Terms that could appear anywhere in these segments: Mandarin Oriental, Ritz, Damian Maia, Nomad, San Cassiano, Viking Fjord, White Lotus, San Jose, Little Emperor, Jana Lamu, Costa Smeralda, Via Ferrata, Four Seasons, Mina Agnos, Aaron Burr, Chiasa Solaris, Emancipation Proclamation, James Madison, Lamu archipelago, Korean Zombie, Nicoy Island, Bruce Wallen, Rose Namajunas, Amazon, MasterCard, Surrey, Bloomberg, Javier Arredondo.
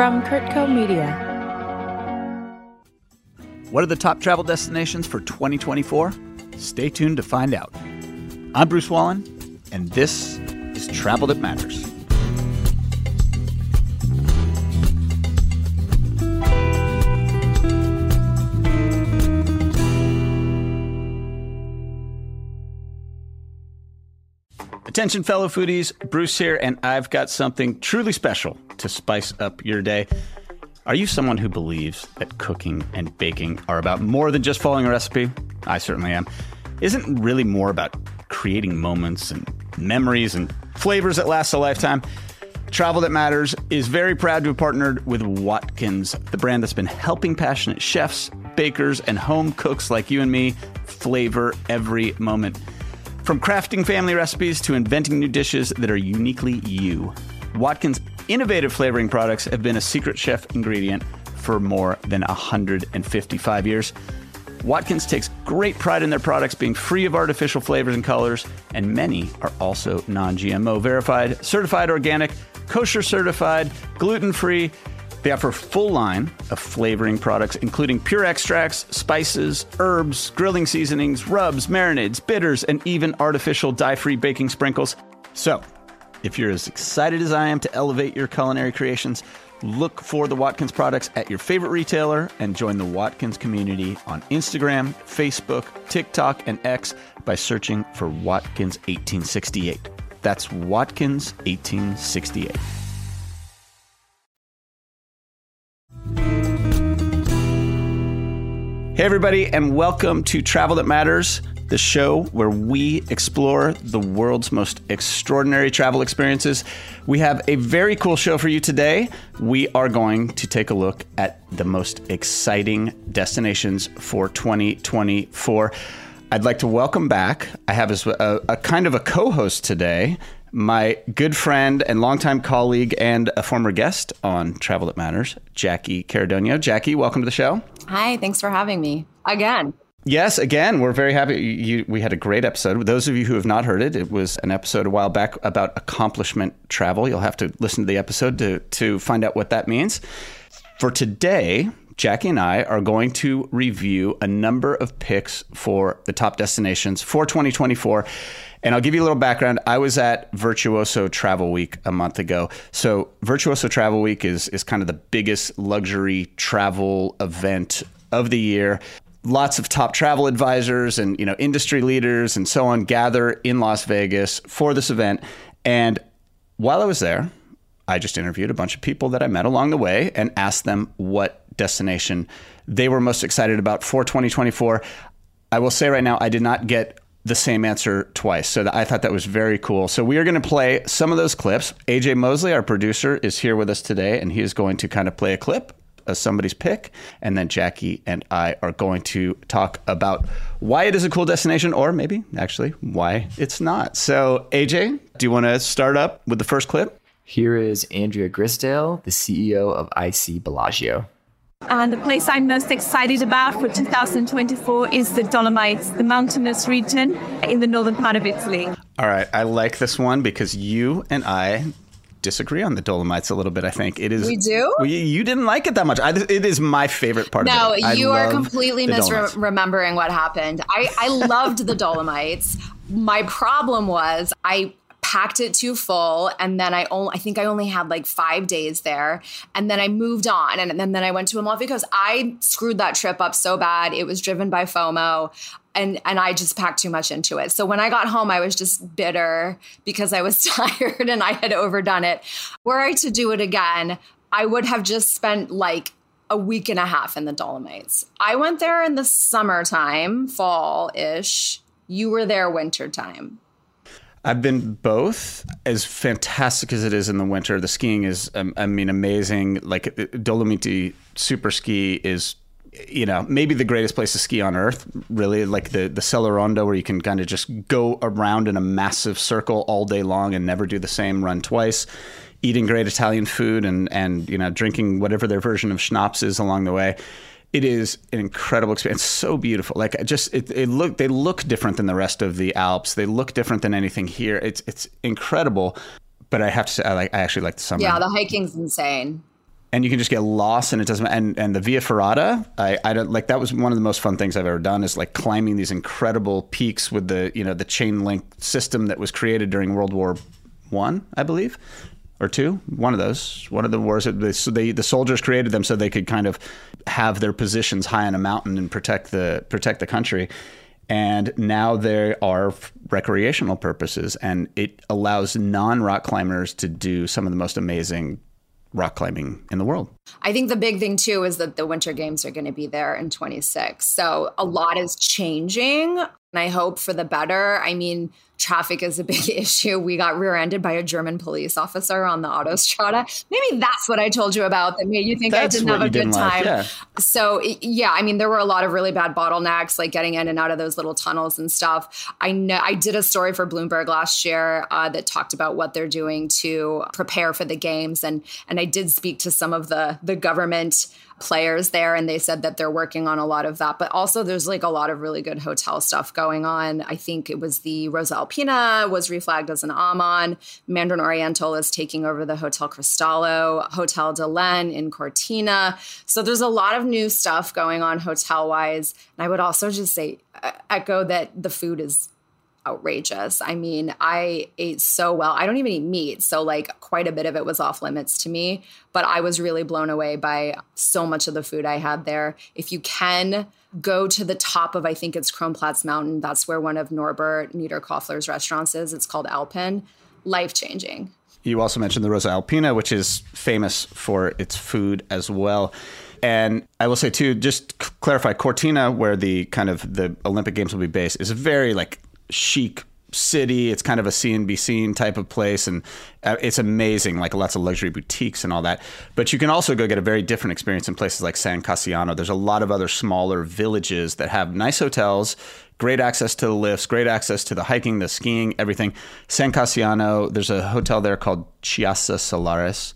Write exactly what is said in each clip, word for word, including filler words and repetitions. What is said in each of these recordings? From Kurtco Media. What are the top travel destinations for twenty twenty-four? Stay tuned to find out. I'm Bruce Wallen, and this is Travel That Matters. Attention fellow foodies, Bruce here, and I've got something truly special to spice up your day. Are you someone who believes that cooking and baking are about more than just following a recipe? I certainly am. Isn't really more about creating moments and memories and flavors that last a lifetime? Travel That Matters is very proud to have partnered with Watkins, the brand that's been helping passionate chefs, bakers, and home cooks like you and me flavor every moment. From crafting family recipes to inventing new dishes that are uniquely you, Watkins' innovative flavoring products have been a secret chef ingredient for more than one hundred fifty-five years. Watkins takes great pride in their products being free of artificial flavors and colors, and many are also non-G M O verified, certified organic, kosher certified, gluten-free. They offer a full line of flavoring products, including pure extracts, spices, herbs, grilling seasonings, rubs, marinades, bitters, and even artificial dye-free baking sprinkles. So, if you're as excited as I am to elevate your culinary creations, look for the Watkins products at your favorite retailer and join the Watkins community on Instagram, Facebook, TikTok, and X by searching for Watkins eighteen sixty-eight. That's Watkins eighteen sixty-eight. Hey everybody, and welcome to Travel That Matters, the show where we explore the world's most extraordinary travel experiences. We have a very cool show for you today. We are going to take a look at the most exciting destinations for twenty twenty-four. I'd like to welcome back, I have a, a kind of a co-host today, my good friend and longtime colleague and a former guest on Travel That Matters, Jackie Caradonio. Jackie, welcome to the show. Hi, thanks for having me again. Yes, again, we're very happy. You, we had a great episode. Those of you who have not heard it, it was an episode a while back about accomplishment travel. You'll have to listen to the episode to, to find out what that means. For today, Jackie and I are going to review a number of picks for the top destinations for twenty twenty-four. And I'll give you a little background. I was at Virtuoso Travel Week a month ago. So Virtuoso Travel Week is is kind of the biggest luxury travel event of the year. Lots of top travel advisors and, you know, industry leaders and so on gather in Las Vegas for this event. And while I was there, I just interviewed a bunch of people that I met along the way and asked them what destination they were most excited about for twenty twenty-four. I will say right now, I did not get the same answer twice. So I thought that was very cool. So we are going to play some of those clips. A J Mosley, our producer, is here with us today, and he is going to kind of play a clip of somebody's pick. And then Jackie and I are going to talk about why it is a cool destination, or maybe actually why it's not. So A J, do you want to start up with the first clip? Here is Andrea Grisdale, the C E O of I C Bellagio. And the place I'm most excited about for two thousand twenty-four is the Dolomites, the mountainous region in the northern part of Italy. All right. I like this one because you and I disagree on the Dolomites a little bit, I think. It is. We do? Well, you didn't like it that much. I, it is my favorite part no, of it. No, you are completely misremembering what happened. I, I loved the Dolomites. My problem was I... packed it too full, and then I only I think I only had like five days there, and then I moved on, and, and then I went to Amalfi because I screwed that trip up so bad. It was driven by FOMO, and and I just packed too much into it. So when I got home, I was just bitter because I was tired and I had overdone it. Were I to do it again, I would have just spent like a week and a half in the Dolomites. I went there in the summertime, fall-ish. You were there wintertime. I've been both. As fantastic as it is in the winter, the skiing is, um, I mean, amazing. Like Dolomiti Super Ski is, you know, maybe the greatest place to ski on earth, really. Like the, the Sellaronda, where you can kind of just go around in a massive circle all day long and never do the same run twice, eating great Italian food and, and you know, drinking whatever their version of schnapps is along the way. It is an incredible experience. It's so beautiful. Like just it, it look they look different than the rest of the Alps. They look different than anything here. It's it's incredible. But I have to say I like I actually like the summer. Yeah, the hiking's insane. and you can just get lost, and it doesn't. And, and the Via Ferrata, I, I don't like. That was one of the most fun things I've ever done. Is like climbing these incredible peaks with the you know the chain link system that was created during World War One, I, I believe, or two. One of those. One of the wars. So they the soldiers created them so they could kind of have their positions high on a mountain and protect the protect the country. And now there are recreational purposes, and it allows non-rock climbers to do some of the most amazing rock climbing in the world. I think the big thing too is that the Winter Games are going to be there in twenty-six. So a lot is changing, and I hope for the better. I mean, traffic is a big issue. We got rear-ended by a German police officer on the Autostrada. Maybe that's what I told you about that made you think that's I didn't have a good time. Like, yeah. So yeah, I mean, there were a lot of really bad bottlenecks, like getting in and out of those little tunnels and stuff. I know I did a story for Bloomberg last year uh, that talked about what they're doing to prepare for the games, and and I did speak to some of the the government players there, and they said that they're working on a lot of that. But also there's like a lot of really good hotel stuff going on. I think it was the Rosa Alpina was reflagged as an Aman. Mandarin Oriental is taking over the Hotel Cristallo, Hotel Delen in Cortina. So there's a lot of new stuff going on hotel-wise. And I would also just say, echo that the food is outrageous. I mean, I ate so well. I don't even eat meat. So like quite a bit of it was off limits to me, but I was really blown away by so much of the food I had there. If you can go to the top of, I think it's Kronplatz Mountain. That's where one of Norbert Niederkoffler's restaurants is. It's called Alpen. Life-changing. You also mentioned the Rosa Alpina, which is famous for its food as well. And I will say too, just to clarify, Cortina, where the kind of the Olympic Games will be based, is a very like chic city. It's kind of a see and be seen type of place, and uh, it's amazing, like lots of luxury boutiques and all that. But you can also go get a very different experience in places like San Cassiano. There's a lot of other smaller villages that have nice hotels, great access to the lifts, great access to the hiking, the skiing, everything. San Cassiano, there's a hotel there called Chiasa Solaris,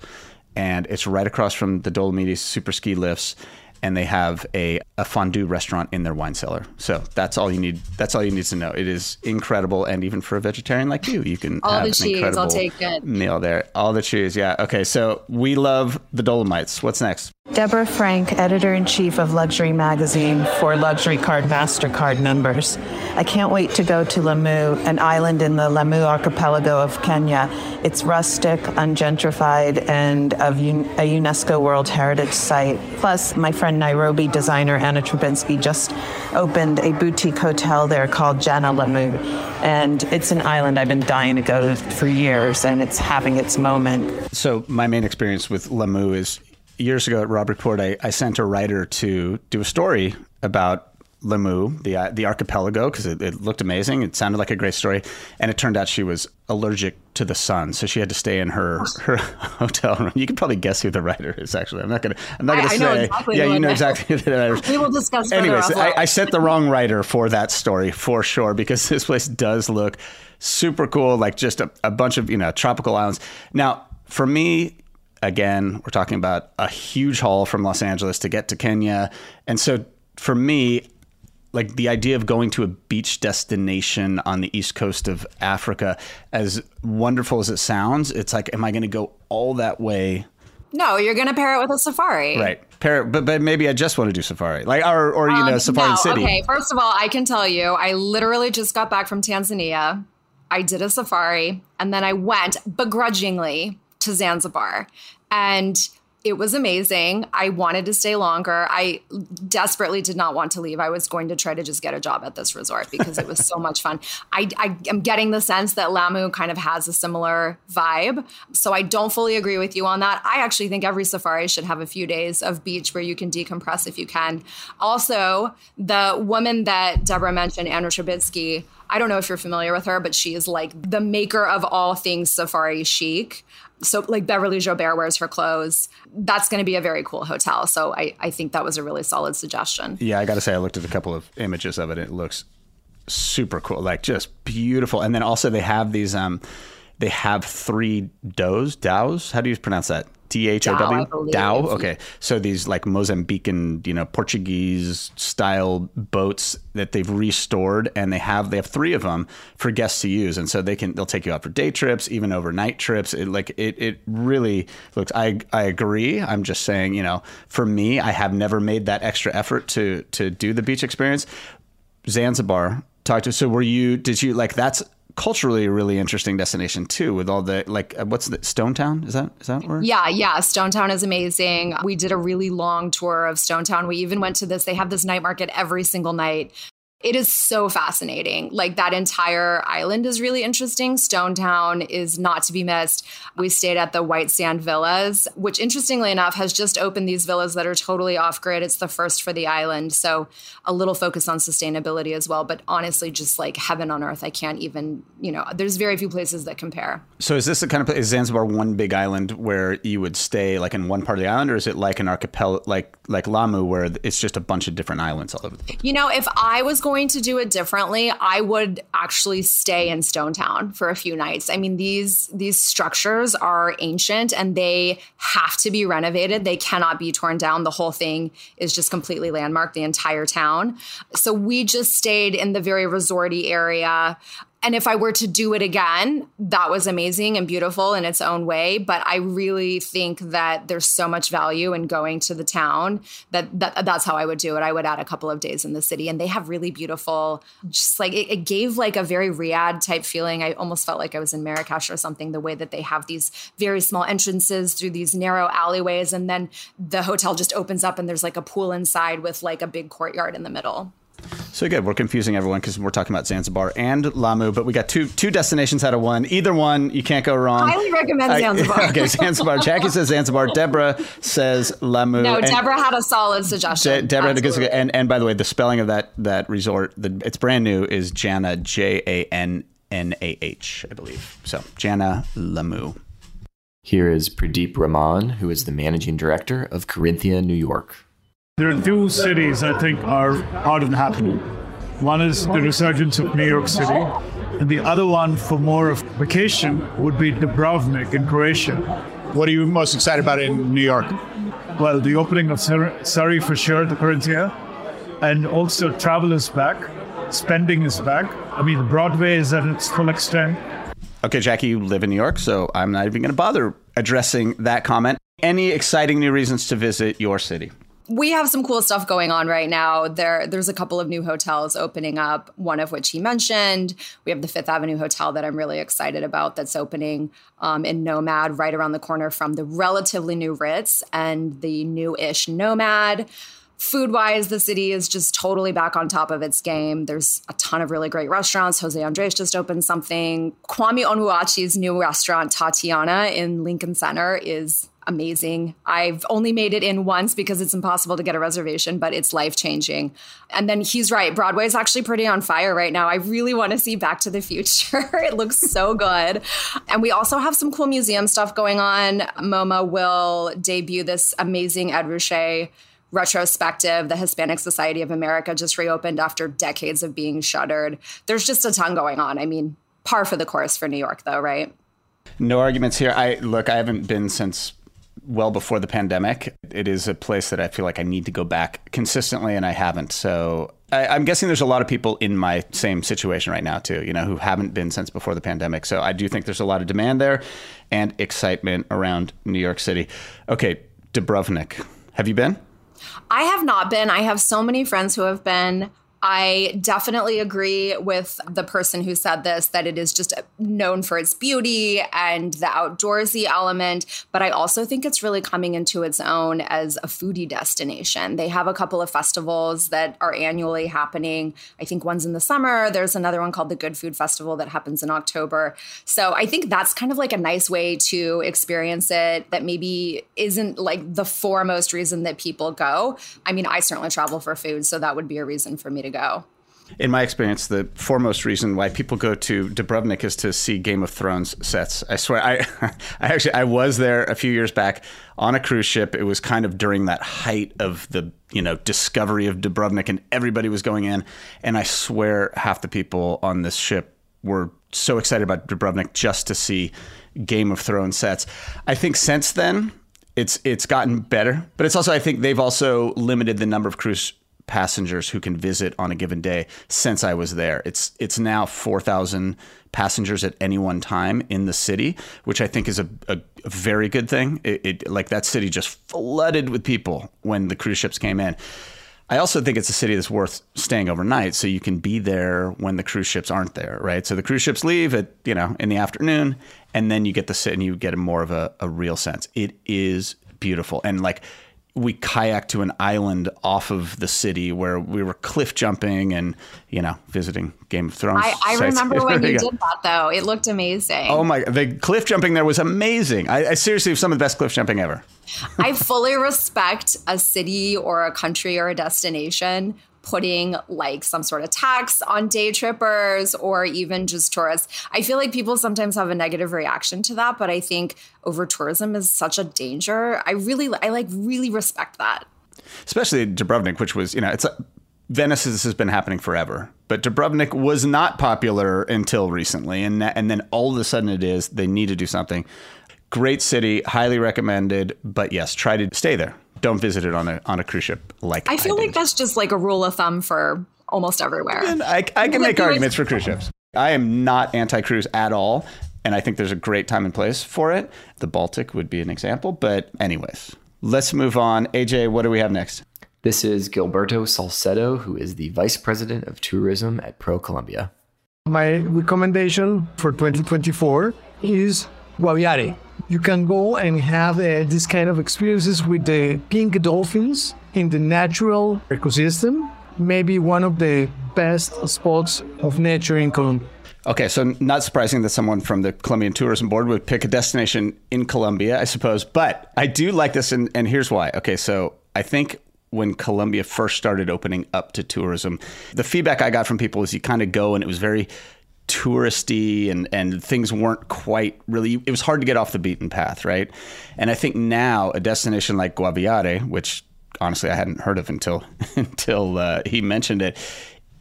and it's right across from the Dolomiti Super Ski lifts. And they have a, a fondue restaurant in their wine cellar. So that's all you need. That's all you need to know. It is incredible. And even for a vegetarian like you, you can all have the cheese, an incredible I'll take it. meal there. All the cheese. Yeah. Okay. So we love the Dolomites. What's next? Deborah Frank, editor-in-chief of Luxury Magazine for Luxury Card MasterCard members. I can't wait to go to Lamu, an island in the Lamu archipelago of Kenya. It's rustic, ungentrified, and of un- a UNESCO World Heritage Site. Plus, my friend Nairobi designer Anna Trubinsky just opened a boutique hotel there called Jana Lamu. And it's an island I've been dying to go to for years, and it's having its moment. So my main experience with Lamu is... years ago at Robb Report, I, I sent a writer to do a story about Lamu, the uh, the archipelago, because it, it looked amazing. It sounded like a great story. And it turned out she was allergic to the sun, so she had to stay in her, her hotel room. You can probably guess who the writer is, actually. I'm not going to I'm not going to say. Know exactly yeah, you know exactly who the writer is. We will discuss further. Anyways, I, I sent the wrong writer for that story, for sure, because this place does look super cool, like just a, a bunch of, you know, tropical islands. Now, for me... again, we're talking about a huge haul from Los Angeles to get to Kenya. And so for me, like the idea of going to a beach destination on the east coast of Africa, as wonderful as it sounds, it's like, am I going to go all that way? No, you're going to pair it with a safari. Right. Pair, but, but maybe I just want to do safari, like or, or you um, know, Safari no, City. Okay, first of all, I can tell you, I literally just got back from Tanzania. I did a safari, and then I went begrudgingly to Zanzibar. And it was amazing. I wanted to stay longer. I desperately did not want to leave. I was going to try to just get a job at this resort because it was so much fun. I, I am getting the sense that Lamu kind of has a similar vibe. So I don't fully agree with you on that. I actually think every safari should have a few days of beach where you can decompress if you can. Also, the woman that Deborah mentioned, Anna Trubinsky, I don't know if you're familiar with her, but she is like the maker of all things safari chic. So like Beverly Joubert wears her clothes. That's going to be a very cool hotel. So I, I think that was a really solid suggestion. Yeah, I got to say, I looked at a couple of images of it. It looks super cool, like just beautiful. And then also they have these, um, they have three does, dows. How do you pronounce that? D H O W? Dow? Okay. So these like Mozambican, you know, Portuguese style boats that they've restored, and they have, they have three of them for guests to use. And so they can, they'll take you out for day trips, even overnight trips. It like, it, it really looks, I, I agree. I'm just saying, you know, for me, I have never made that extra effort to, to do the beach experience. Zanzibar, talk to, so were you, did you like, that's, culturally a really interesting destination too, with all the like what's the Stone Town, is that is that where? Yeah, yeah, Stone Town is amazing. We did a really long tour of Stone Town. We even went to this, they have this night market every single night. It is so fascinating. Like that entire island is really interesting. Stone Town is not to be missed. We stayed at the White Sand Villas, which interestingly enough has just opened these villas that are totally off grid. It's the first for the island. So a little focus on sustainability as well. But honestly, just like heaven on earth, I can't even, you know, there's very few places that compare. So is this the kind of place, is Zanzibar one big island where you would stay like in one part of the island, or is it like an archipelago, like, like Lamu, where it's just a bunch of different islands all over the place? You know, if I was going Going to do it differently, I would actually stay in Stone Town for a few nights. I mean, these these structures are ancient and they have to be renovated. They cannot be torn down. The whole thing is just completely landmarked, the entire town. So we just stayed in the very resorty area. And if I were to do it again, that was amazing and beautiful in its own way. But I really think that there's so much value in going to the town that, that that's how I would do it. I would add a couple of days in the city, and they have really beautiful, just like it, it gave like a very Riyadh type feeling. I almost felt like I was in Marrakesh or something, the way that they have these very small entrances through these narrow alleyways. And then the hotel just opens up and there's like a pool inside with like a big courtyard in the middle. So good. We're confusing everyone because we're talking about Zanzibar and Lamu, but we got two two destinations out of one. Either one, you can't go wrong. I highly recommend Zanzibar. I, okay, Zanzibar. Jackie says Zanzibar. Deborah says Lamu. No, and Deborah had a solid suggestion. De- Deborah had a good suggestion. And, and by the way, the spelling of that that resort, the, it's brand new, is Jana, J A N N A H, I believe. So Jana Lamu. Here is Pradeep Raman, who is the managing director of Corinthia, New York. There are two cities I think are out and happening. One is the resurgence of New York City, and the other one for more of vacation would be Dubrovnik in Croatia. What are you most excited about in New York? Well, the opening of Sur- Surrey for sure, the Corinthia, and also travel is back, spending is back. I mean, Broadway is at its full extent. Okay, Jackie, you live in New York, so I'm not even going to bother addressing that comment. Any exciting new reasons to visit your city? We have some cool stuff going on right now. There, there's a couple of new hotels opening up, one of which he mentioned. We have the Fifth Avenue Hotel that I'm really excited about that's opening um, in Nomad, right around the corner from the relatively new Ritz and the new-ish Nomad. Food-wise, the city is just totally back on top of its game. There's a ton of really great restaurants. Jose Andres just opened something. Kwame Onwuachi's new restaurant, Tatiana, in Lincoln Center is amazing. I've only made it in once because it's impossible to get a reservation, but it's life-changing. And then he's right. Broadway is actually pretty on fire right now. I really want to see Back to the Future. It looks so good. And we also have some cool museum stuff going on. MoMA will debut this amazing Ed Ruscha retrospective. The Hispanic Society of America just reopened after decades of being shuttered. There's just a ton going on. I mean, par for the course for New York, though, right? No arguments here. I look, I haven't been since well before the pandemic. It is a place that I feel like I need to go back consistently, and I haven't. So I, I'm guessing there's a lot of people in my same situation right now, too, you know, who haven't been since before the pandemic. So I do think there's a lot of demand there and excitement around New York City. Okay, Dubrovnik. Have you been? I have not been. I have so many friends who have been. I definitely agree with the person who said this, that it is just known for its beauty and the outdoorsy element. But I also think it's really coming into its own as a foodie destination. They have a couple of festivals that are annually happening. I think one's in the summer. There's another one called the Good Food Festival that happens in October. So I think that's kind of like a nice way to experience it that maybe isn't like the foremost reason that people go. I mean, I certainly travel for food, so that would be a reason for me to go. In my experience, the foremost reason why people go to Dubrovnik is to see Game of Thrones sets. I swear, I, I actually, I was there a few years back on a cruise ship. It was kind of during that height of the, you know, discovery of Dubrovnik, and everybody was going in. And I swear half the people on this ship were so excited about Dubrovnik just to see Game of Thrones sets. I think since then, it's it's gotten better, but it's also, I think they've also limited the number of cruise passengers who can visit on a given day since I was there. It's it's now four thousand passengers at any one time in the city, which I think is a, a, a very good thing. It, it like that city just flooded with people when the cruise ships came in. I also think it's a city that's worth staying overnight, so you can be there when the cruise ships aren't there, right? So the cruise ships leave at, you know, in the afternoon, and then you get to sit and you get more of a, a real sense. It is beautiful. And like, we kayaked to an island off of the city where we were cliff jumping and, you know, visiting Game of Thrones. I, I remember when you did that, though. It looked amazing. Oh, my. The cliff jumping there was amazing. I, I seriously have some of the best cliff jumping ever. I fully respect a city or a country or a destination putting like some sort of tax on day trippers or even just tourists. I feel like people sometimes have a negative reaction to that, but I think over tourism is such a danger. I really, I like really respect that. Especially Dubrovnik, which was, you know, it's a, Venice, this has been happening forever, but Dubrovnik was not popular until recently. And, and then all of a sudden it is, they need to do something. Great city, highly recommended, but yes, try to stay there. Don't visit it on a on a cruise ship like I feel I like that's just like a rule of thumb for almost everywhere. And I, I can make arguments for cruise ships. I am not anti-cruise at all, and I think there's a great time and place for it. The Baltic would be an example, but anyways, let's move on. A J, what do we have next? This is Gilberto Salcedo, who is the Vice President of Tourism at Pro Colombia. My recommendation for twenty twenty-four is Guaviare. You can go and have uh, this kind of experiences with the pink dolphins in the natural ecosystem. Maybe one of the best spots of nature in Colombia. Okay, so not surprising that someone from the Colombian Tourism Board would pick a destination in Colombia, I suppose. But I do like this, and, and here's why. Okay, so I think when Colombia first started opening up to tourism, the feedback I got from people was you kind of go and it was very touristy and, and things weren't quite really, it was hard to get off the beaten path, right? And I think now a destination like Guaviare, which honestly I hadn't heard of until until uh, he mentioned it,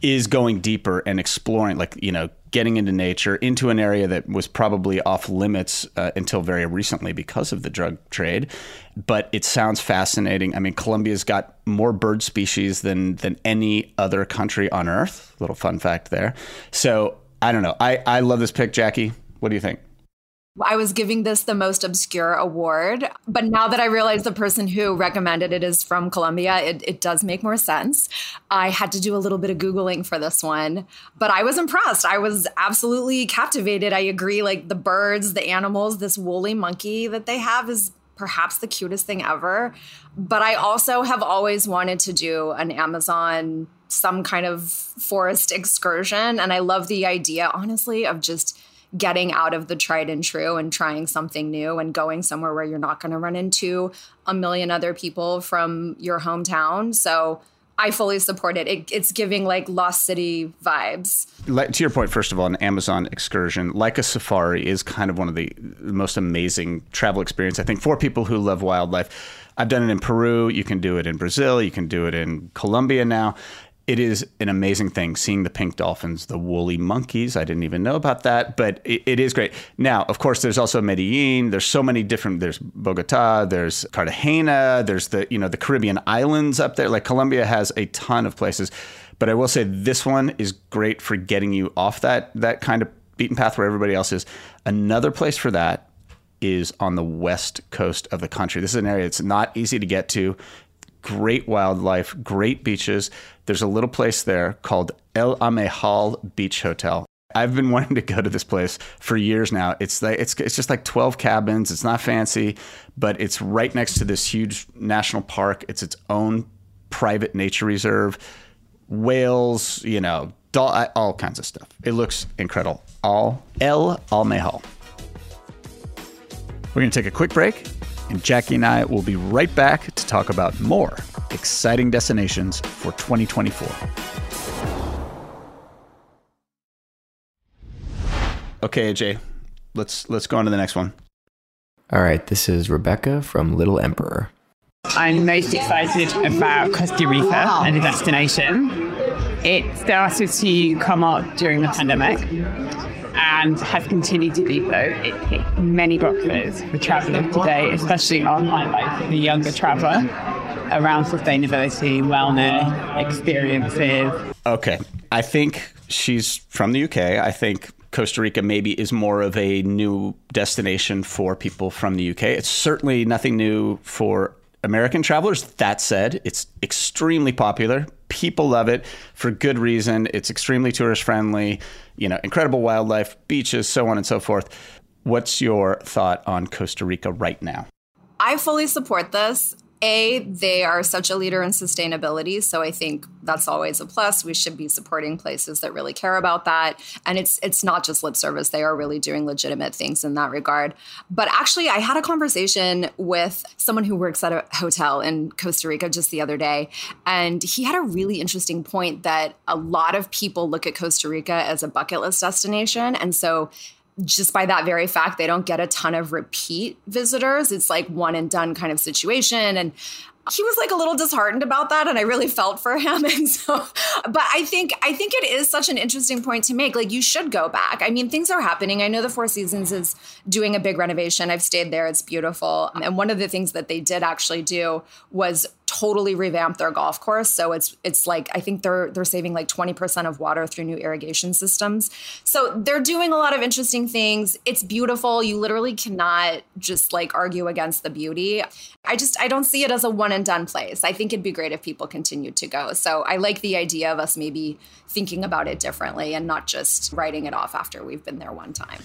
is going deeper and exploring, like, you know, getting into nature, into an area that was probably off limits uh, until very recently because of the drug trade. But it sounds fascinating. I mean, Colombia's got more bird species than than any other country on Earth. Little fun fact there. So I don't know. I, I love this pick, Jackie. What do you think? I was giving this the most obscure award, but now that I realize the person who recommended it is from Colombia, it, it does make more sense. I had to do a little bit of Googling for this one, but I was impressed. I was absolutely captivated. I agree. Like the birds, the animals, this woolly monkey that they have is perhaps the cutest thing ever. But I also have always wanted to do an Amazon some kind of forest excursion. And I love the idea, honestly, of just getting out of the tried and true and trying something new and going somewhere where you're not going to run into a million other people from your hometown. So I fully support it. it it's giving like Lost City vibes. Like, to your point, first of all, an Amazon excursion, like a safari, is kind of one of the most amazing travel experience, I think, for people who love wildlife. I've done it in Peru. You can do it in Brazil. You can do it in Colombia now. It is an amazing thing, seeing the pink dolphins, the woolly monkeys. I didn't even know about that, but it, it is great. Now, of course, there's also Medellin. There's so many different, there's Bogota, there's Cartagena, there's the, you know, the Caribbean islands up there. Like Colombia has a ton of places, but I will say this one is great for getting you off that, that kind of beaten path where everybody else is. Another place for that is on the west coast of the country. This is an area that's not easy to get to. Great wildlife, great beaches. There's a little place there called El Amejal Beach Hotel. I've been wanting to go to this place for years now. It's like, it's it's just like twelve cabins. It's not fancy, but it's right next to this huge national park. It's its own private nature reserve. Whales, you know, doll, all kinds of stuff. It looks incredible. All El Amejal. We're going to take a quick break. And Jackie and I will be right back to talk about more exciting destinations for twenty twenty-four. Okay, A J, let's let's go on to the next one. All right, this is Rebecca from Little Emperor. I'm most excited about Costa Rica wow. and the destination. It started to come up during the pandemic. and has continued to do so. It hit many boxes for travellers today, especially on like the younger traveller, around sustainability, wellness, experiences. Okay, I think she's from the U K. I think Costa Rica maybe is more of a new destination for people from the U K. It's certainly nothing new for American travelers. That said, it's extremely popular. People love it for good reason. It's extremely tourist friendly, you know, incredible wildlife, beaches, so on and so forth. What's your thought on Costa Rica right now? I fully support this. A, they are such a leader in sustainability, so I think that's always a plus. We should be supporting places that really care about that. And it's it's not just lip service. They are really doing legitimate things in that regard. But actually, I had a conversation with someone who works at a hotel in Costa Rica just the other day, and he had a really interesting point that a lot of people look at Costa Rica as a bucket list destination, and so just by that very fact, they don't get a ton of repeat visitors. It's like one and done kind of situation. And he was like a little disheartened about that. And I really felt for him. And so, but I think, I think it is such an interesting point to make. Like, you should go back. I mean, things are happening. I know the Four Seasons is doing a big renovation. I've stayed there. It's beautiful. And one of the things that they did actually do was totally revamped their golf course. So it's it's like, I think they're they're saving like twenty percent of water through new irrigation systems. So they're doing a lot of interesting things. It's beautiful. You literally cannot just like argue against the beauty. I just, I don't see it as a one and done place. I think it'd be great if people continued to go. So I like the idea of us maybe thinking about it differently and not just writing it off after we've been there one time.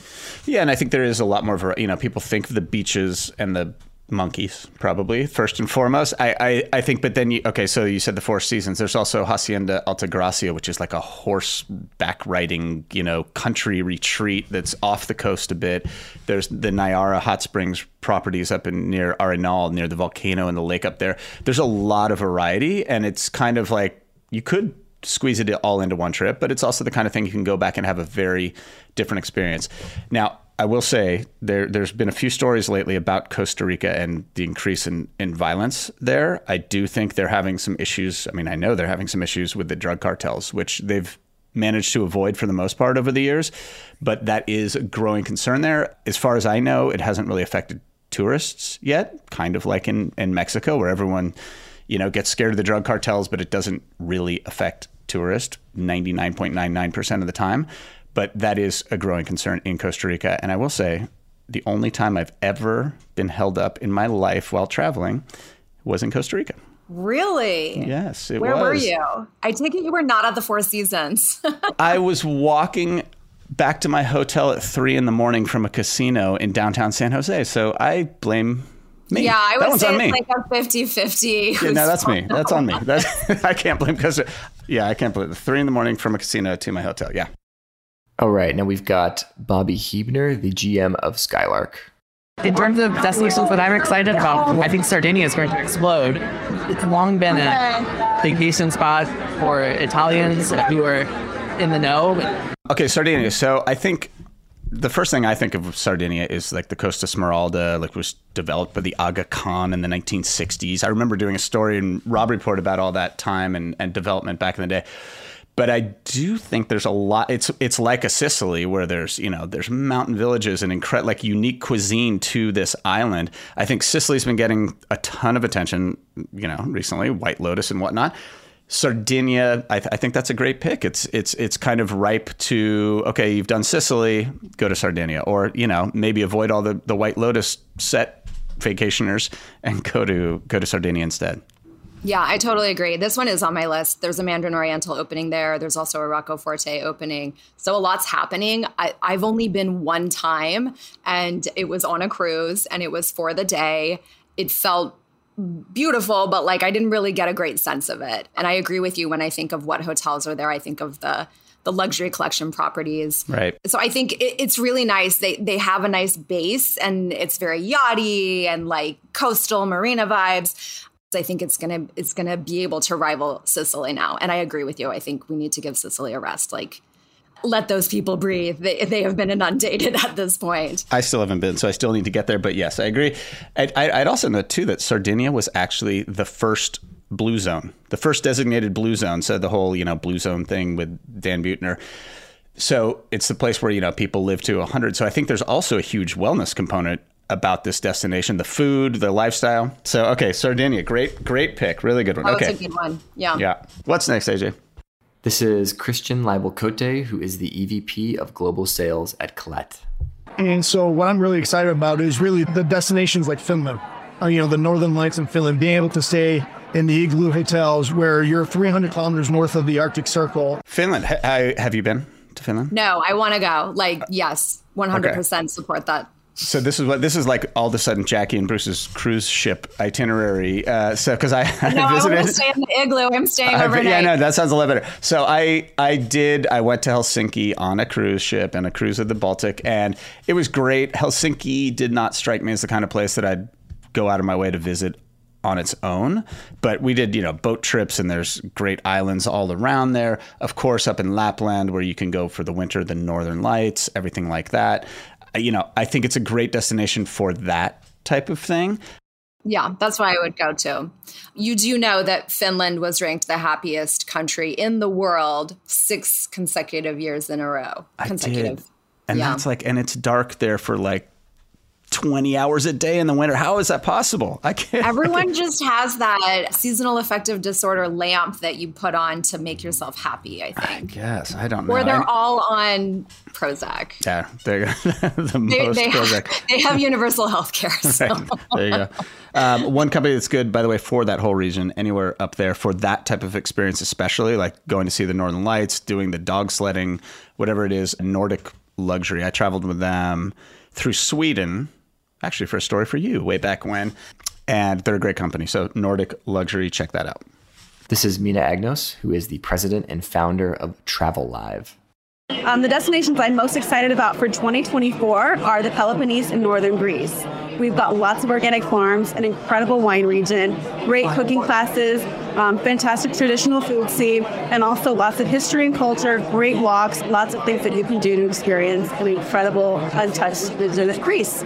Yeah. And I think there is a lot more, variety. You know, people think of the beaches and the monkeys, probably, first and foremost. I, I, I think, but then, you, okay, so you said the Four Seasons. There's also Hacienda Altagracia, which is like a horseback riding, you know, country retreat that's off the coast a bit. There's the Nayara Hot Springs properties up in near Arenal, near the volcano and the lake up there. There's a lot of variety, and it's kind of like you could squeeze it all into one trip, but it's also the kind of thing you can go back and have a very different experience. Now, I will say there, there's been a few stories lately about Costa Rica and the increase in, in violence there. I do think they're having some issues. I mean, I know they're having some issues with the drug cartels, which they've managed to avoid for the most part over the years. But that is a growing concern there. As far as I know, it hasn't really affected tourists yet, kind of like in, in Mexico, where everyone, you know, gets scared of the drug cartels, but it doesn't really affect tourists ninety-nine point nine nine percent of the time. But that is a growing concern in Costa Rica. And I will say, the only time I've ever been held up in my life while traveling was in Costa Rica. Really? Yes, it was. Where were you? I take it you were not at the Four Seasons. I was walking back to my hotel at three in the morning from a casino in downtown San Jose. So I blame me. Yeah, I would say it's like a fifty-fifty. Yeah, no, that's me. That's on me. That's, I can't blame Costa Rica. Yeah, I can't blame it. Three in the morning from a casino to my hotel. Yeah. All right, now we've got Bobby Huebner, the G M of Skylark. In terms of destinations that I'm excited about, I think Sardinia is going to explode. It's long been a vacation spot for Italians who are in the know. Okay, Sardinia. So I think the first thing I think of Sardinia is like the Costa Smeralda, like was developed by the Aga Khan in the nineteen sixties. I remember doing a story in Robb Report about all that time and, and development back in the day. But I do think there's a lot. It's it's like a Sicily where there's, you know, there's mountain villages and incre- like unique cuisine to this island. I think Sicily's been getting a ton of attention, you know, recently, White Lotus and whatnot. Sardinia, I, th- I think that's a great pick. It's it's it's kind of ripe to, okay, you've done Sicily, go to Sardinia, or, you know, maybe avoid all the, the White Lotus set vacationers and go to go to Sardinia instead. Yeah, I totally agree. This one is on my list. There's a Mandarin Oriental opening there. There's also a Rocoforte opening. So a lot's happening. I, I've only been one time, and it was on a cruise, and it was for the day. It felt beautiful, but like I didn't really get a great sense of it. And I agree with you. When I think of what hotels are there, I think of the the luxury collection properties. Right. So I think it, it's really nice. They they have a nice base, and it's very yachty and like coastal marina vibes. I think it's gonna it's gonna be able to rival Sicily now, and I agree with you. I think we need to give Sicily a rest. Like, let those people breathe. They they have been inundated at this point. I still haven't been, so I still need to get there. But yes, I agree. I'd, I'd also note too that Sardinia was actually the first blue zone, the first designated blue zone. So the whole you know blue zone thing with Dan Buettner. So it's the place where, you know, people live to one hundred. So I think there's also a huge wellness component about this destination, the food, the lifestyle. So, okay, Sardinia, great, great pick. Really good one. Oh, okay. That's a good one. Yeah. Yeah. What's next, A J? This is Christian Leibelkote, who is the E V P of Global Sales at Colette. And so what I'm really excited about is really the destinations like Finland, or, you know, the Northern Lights in Finland, being able to stay in the igloo hotels where you're three hundred kilometers north of the Arctic Circle. Finland, ha- have you been to Finland? No, I want to go. Like, yes, one hundred percent okay. Support that. So this is what this is like. All of a sudden, Jackie and Bruce's cruise ship itinerary. Uh, so because I, I no, visited, I want to stay in the igloo. I'm staying I, overnight. Yeah, no, that sounds a lot better. So I, I did. I went to Helsinki on a cruise ship and a cruise of the Baltic, and it was great. Helsinki did not strike me as the kind of place that I'd go out of my way to visit on its own, but we did, you know, boat trips, and there's great islands all around there. Of course, up in Lapland, where you can go for the winter, the Northern Lights, everything like that. You know, I think it's a great destination for that type of thing. Yeah, that's why I would go to. You do know that Finland was ranked the happiest country in the world six consecutive years in a row. Consecutive. I did. And yeah. That's like, and it's dark there for like twenty hours a day in the winter. How is that possible? I can't. Everyone just has that seasonal affective disorder lamp that you put on to make yourself happy, I think. I guess. I don't know. Or they're I... all on Prozac. Yeah. They're the most they, they Prozac. Have, they have universal health care. So. Right. There you go. Um, one company that's good, by the way, for that whole region, anywhere up there for that type of experience, especially like going to see the Northern Lights, doing the dog sledding, whatever it is, Nordic luxury. I traveled with them through Sweden. Actually, for a story for you, way back when. And they're a great company. So Nordic Luxury, check that out. This is Mina Agnos, who is the president and founder of Travel Live. Um, the destinations I'm most excited about for twenty twenty-four are the Peloponnese and Northern Greece. We've got lots of organic farms, an incredible wine region, great cooking classes, um, fantastic traditional food scene, and also lots of history and culture, great walks, lots of things that you can do to experience an incredible, untouched region of Greece.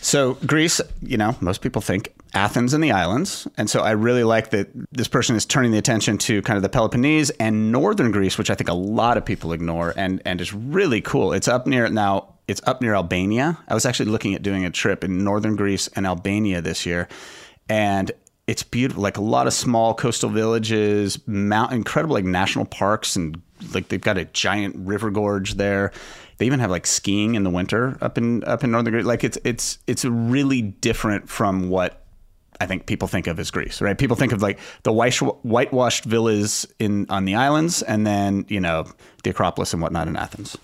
So Greece, you know, most people think Athens and the islands. And so I really like that this person is turning the attention to kind of the Peloponnese and Northern Greece, which I think a lot of people ignore and, and is really cool. It's up near now. It's up near Albania. I was actually looking at doing a trip in Northern Greece and Albania this year. And it's beautiful, like a lot of small coastal villages, mount, incredible like national parks, and like they've got a giant river gorge there. They even have like skiing in the winter up in up in Northern Greece. Like it's it's it's really different from what I think people think of as Greece, right? People think of like the whitewashed villas in on the islands, and then, you know, the Acropolis and whatnot in Athens.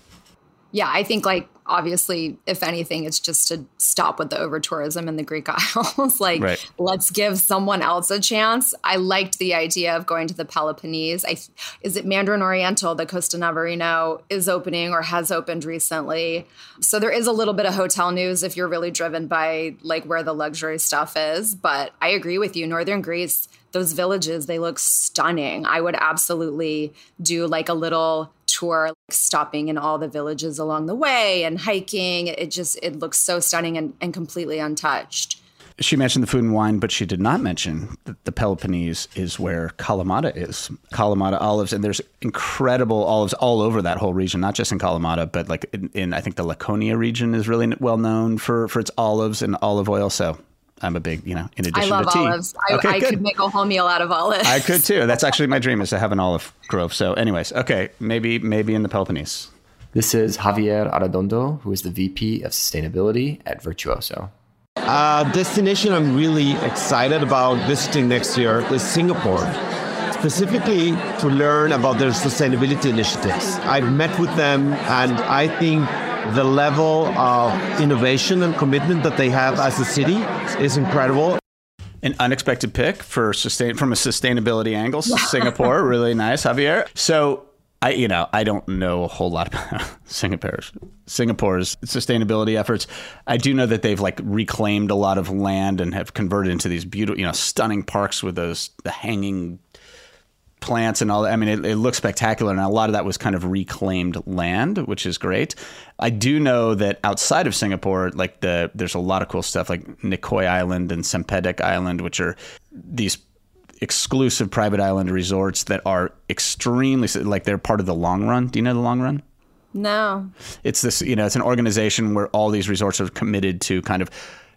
Yeah, I think like obviously, if anything, it's just to stop with the over tourism in the Greek Isles. Like, right. Let's give someone else a chance. I liked the idea of going to the Peloponnese. I, is it Mandarin Oriental, the Costa Navarino is opening or has opened recently? So there is a little bit of hotel news if you're really driven by like where the luxury stuff is. But I agree with you, Northern Greece, those villages, they look stunning. I would absolutely do like a little tour, like stopping in all the villages along the way and hiking. It just, it looks so stunning and, and completely untouched. She mentioned the food and wine, but she did not mention that the Peloponnese is where Kalamata is. Kalamata olives, and there's incredible olives all over that whole region, not just in Kalamata, but like in, in I think the Laconia region is really well known for, for its olives and olive oil. So I'm a big, you know, in addition to tea. I love tea. Olives. I, okay, I could make a whole meal out of olives. I could too. That's actually my dream, is to have an olive grove. So anyways, okay, maybe maybe in the Peloponnese. This is Javier Arredondo, who is the V P of Sustainability at Virtuoso. Uh, destination I'm really excited about visiting next year is Singapore, specifically to learn about their sustainability initiatives. I've met with them, and I think the level of innovation and commitment that they have as a city is incredible. An unexpected pick for sustain from a sustainability angle. Singapore, really nice, Javier. So I, you know, I don't know a whole lot about Singapore's Singapore's sustainability efforts. I do know that they've like reclaimed a lot of land and have converted into these beautiful, you know, stunning parks with those the hanging plants and all that. I mean, it, it looks spectacular. And a lot of that was kind of reclaimed land, which is great. I do know that outside of Singapore, like the there's a lot of cool stuff like Nicoy Island and Sempedec Island, which are these exclusive private island resorts that are extremely, like they're part of the Long Run. Do you know the Long Run? No. It's this, you know, it's an organization where all these resorts are committed to kind of,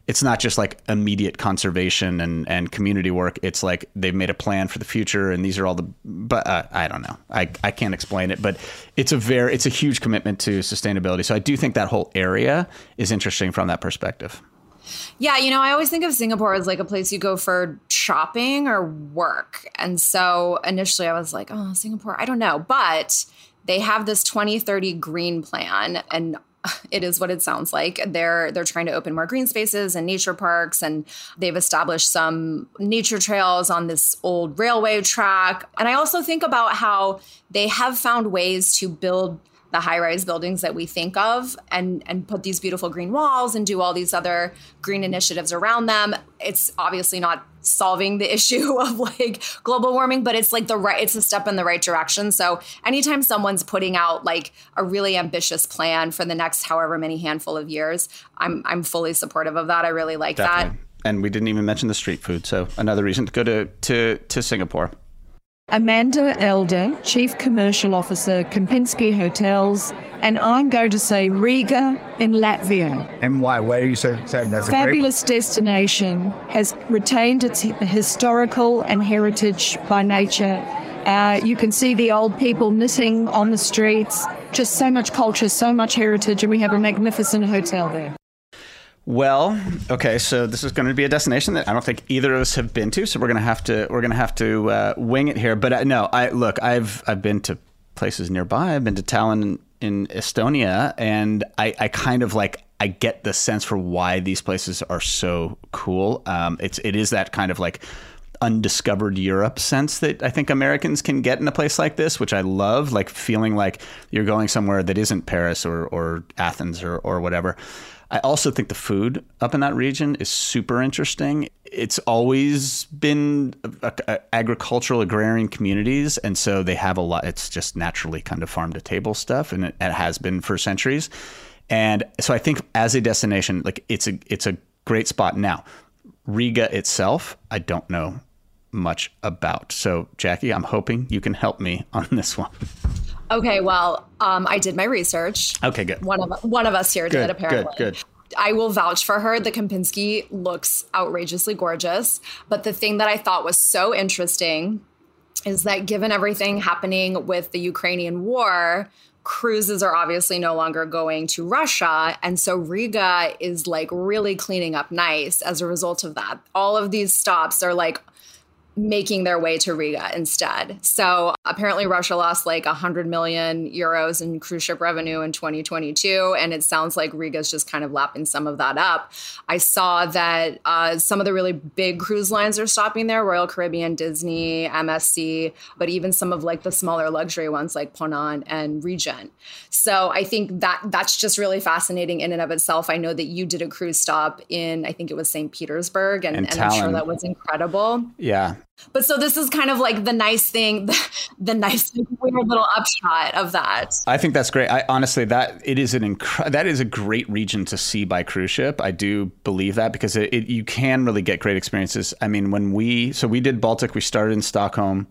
it's not just like immediate conservation and, and community work. It's like they've made a plan for the future, and these are all the, but uh, I don't know. I, I can't explain it, but it's a very, it's a huge commitment to sustainability. So I do think that whole area is interesting from that perspective. Yeah. You know, I always think of Singapore as like a place you go for shopping or work. And so initially I was like, oh, Singapore, I don't know. But they have this twenty thirty green plan, and it is what it sounds like. They're they're trying to open more green spaces and nature parks, and they've established some nature trails on this old railway track. And I also think about how they have found ways to build the high-rise buildings that we think of and, and put these beautiful green walls and do all these other green initiatives around them. It's obviously not solving the issue of like global warming, but it's like the right, it's a step in the right direction. So anytime someone's putting out like a really ambitious plan for the next however many handful of years, I'm I'm fully supportive of that. I really like Definitely. that. And we didn't even mention the street food. So another reason to go to, to, to Singapore. Amanda Elder, Chief Commercial Officer, Kempinski Hotels, and I'm going to say Riga in Latvia. And why? Where are you saying that's a fabulous great... destination, has retained its historical and heritage by nature. Uh, you can see the old people knitting on the streets, just so much culture, so much heritage, and we have a magnificent hotel there. Well, okay, so this is going to be a destination that I don't think either of us have been to, so we're going to have to we're going to have to uh, wing it here. But uh, no, I look, I've I've been to places nearby. I've been to Tallinn in Estonia, and I, I kind of like I get the sense for why these places are so cool. Um, it's it is that kind of like undiscovered Europe sense that I think Americans can get in a place like this, which I love, like feeling like you're going somewhere that isn't Paris or or Athens or or whatever. I also think the food up in that region is super interesting. It's always been a, a, agricultural, agrarian communities, and so they have a lot. It's just naturally kind of farm-to-table stuff, and it, it has been for centuries. And so I think as a destination, like it's a it's a great spot. Now, Riga itself, I don't know much about. So, Jackie, I'm hoping you can help me on this one. Okay, well, um, I did my research. Okay, good. One of one of us here good, did, apparently. Good, good. I will vouch for her. The Kempinski looks outrageously gorgeous. But the thing that I thought was so interesting is that given everything happening with the Ukrainian war, cruises are obviously no longer going to Russia. And so Riga is like really cleaning up nice as a result of that. All of these stops are like making their way to Riga instead. So apparently Russia lost like one hundred million euros in cruise ship revenue in twenty twenty-two. And it sounds like Riga's just kind of lapping some of that up. I saw that uh, some of the really big cruise lines are stopping there, Royal Caribbean, Disney, M S C, but even some of like the smaller luxury ones like Ponant and Regent. So I think that that's just really fascinating in and of itself. I know that you did a cruise stop in, I think it was Saint Petersburg, and, and, and I'm sure that was incredible. Yeah. But so this is kind of like the nice thing, the, the nice weird little upshot of that. I think that's great. I honestly, that it is an incre- that is a great region to see by cruise ship. I do believe that because it, it, you can really get great experiences. I mean, when we so we did Baltic, we started in Stockholm,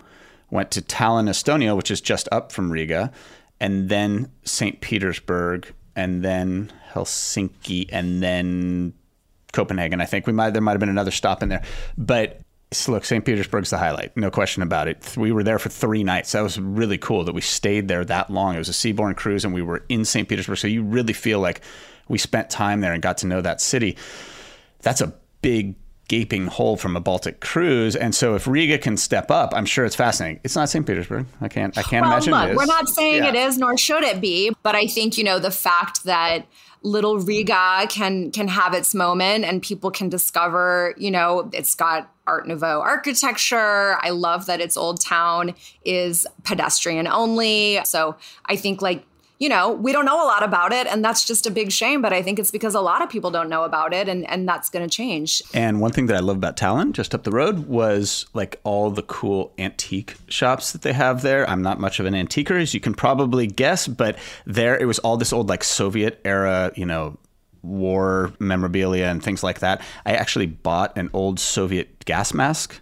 went to Tallinn, Estonia, which is just up from Riga, and then Saint Petersburg, and then Helsinki, and then Copenhagen. I think we might there might have been another stop in there, but. So look, Saint Petersburg's the highlight, no question about it. We were there for three nights. That was really cool that we stayed there that long. It was a seaborne cruise, and we were in Saint Petersburg. So you really feel like we spent time there and got to know that city. That's a big gaping hole from a Baltic cruise. And so if Riga can step up, I'm sure it's fascinating. It's not Saint Petersburg. I can't I can't well, imagine look, it is. We're not saying yeah. it is, nor should it be. But I think, you know, the fact that little Riga can can have its moment and people can discover, you know, it's got Art Nouveau architecture. I love that its old town is pedestrian only. So I think like, you know, we don't know a lot about it, and that's just a big shame. But I think it's because a lot of people don't know about it, and, and that's going to change. And one thing that I love about Tallinn, just up the road, was like all the cool antique shops that they have there. I'm not much of an antiquer, as you can probably guess, but there it was all this old like Soviet era, you know, war memorabilia and things like that. I actually bought an old Soviet gas mask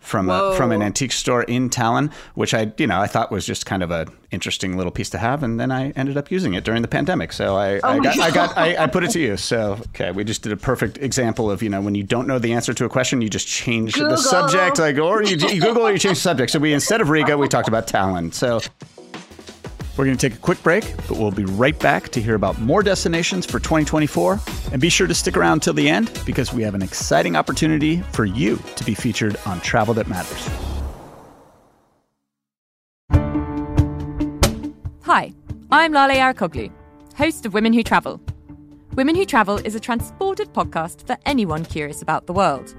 from a, from an antique store in Tallinn, which I, you know, I thought was just kind of a interesting little piece to have. And then I ended up using it during the pandemic. So I, oh I, got, I got, I, I put it to you. So, okay. We just did a perfect example of, you know, when you don't know the answer to a question, you just change Google. the subject, like, or you, you Google or you change the subject. So we, instead of Riga, we talked about Tallinn. So we're going to take a quick break, but we'll be right back to hear about more destinations for twenty twenty-four. And be sure to stick around till the end because we have an exciting opportunity for you to be featured on Travel That Matters. Hi, I'm Lale Aracoglu, host of Women Who Travel. Women Who Travel is a transported podcast for anyone curious about the world.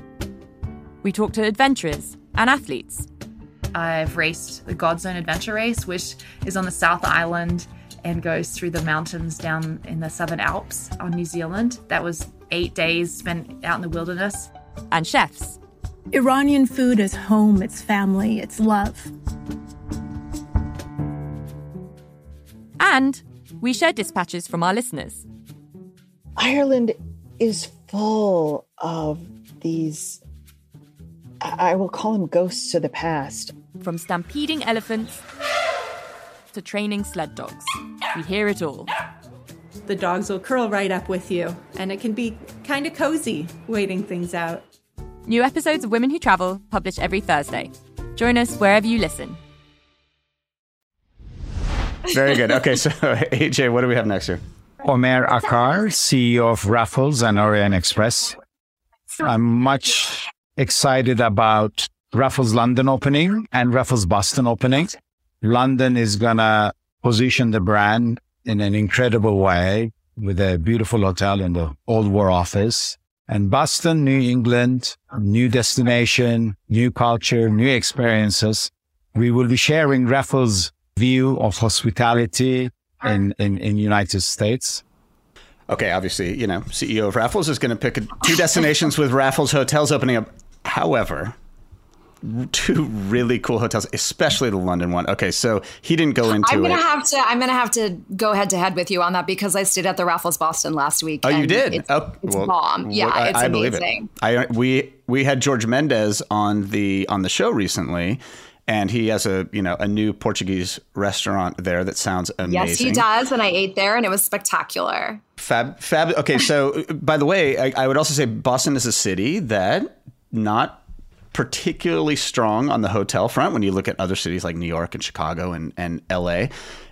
We talk to adventurers and athletes. I've raced the God's Own Adventure Race, which is on the South Island and goes through the mountains down in the Southern Alps on New Zealand. That was eight days spent out in the wilderness. And chefs. Iranian food is home, it's family, it's love. And we share dispatches from our listeners. Ireland is full of these, I will call them ghosts of the past. From stampeding elephants to training sled dogs. We hear it all. The dogs will curl right up with you, and it can be kind of cozy waiting things out. New episodes of Women Who Travel published every Thursday. Join us wherever you listen. Very good. Okay, so A J, what do we have next here? Omer Akar, C E O of Raffles and Orient Express. I'm much excited about Raffles London opening and Raffles Boston opening. London is going to position the brand in an incredible way with a beautiful hotel in the Old War Office. And Boston, New England, new destination, new culture, new experiences. We will be sharing Raffles' view of hospitality in in, in United States. Okay, obviously, you know, C E O of Raffles is going to pick two destinations with Raffles hotels opening up. However, two really cool hotels, especially the London one. Okay, so he didn't go into I'm gonna it. Have to, I'm going to have to go head to head with you on that because I stayed at the Raffles Boston last week. Oh, and you did? It's, oh, it's well, bomb. Yeah, I, it's I amazing. Believe it. I, we we had Jorge Mendes on the on the show recently. And he has a, you know, a new Portuguese restaurant there that sounds amazing. Yes, he does. And I ate there and it was spectacular. Fab. Fab. OK, so by the way, I, I would also say Boston is a city that not particularly strong on the hotel front when you look at other cities like New York and Chicago and, and L A.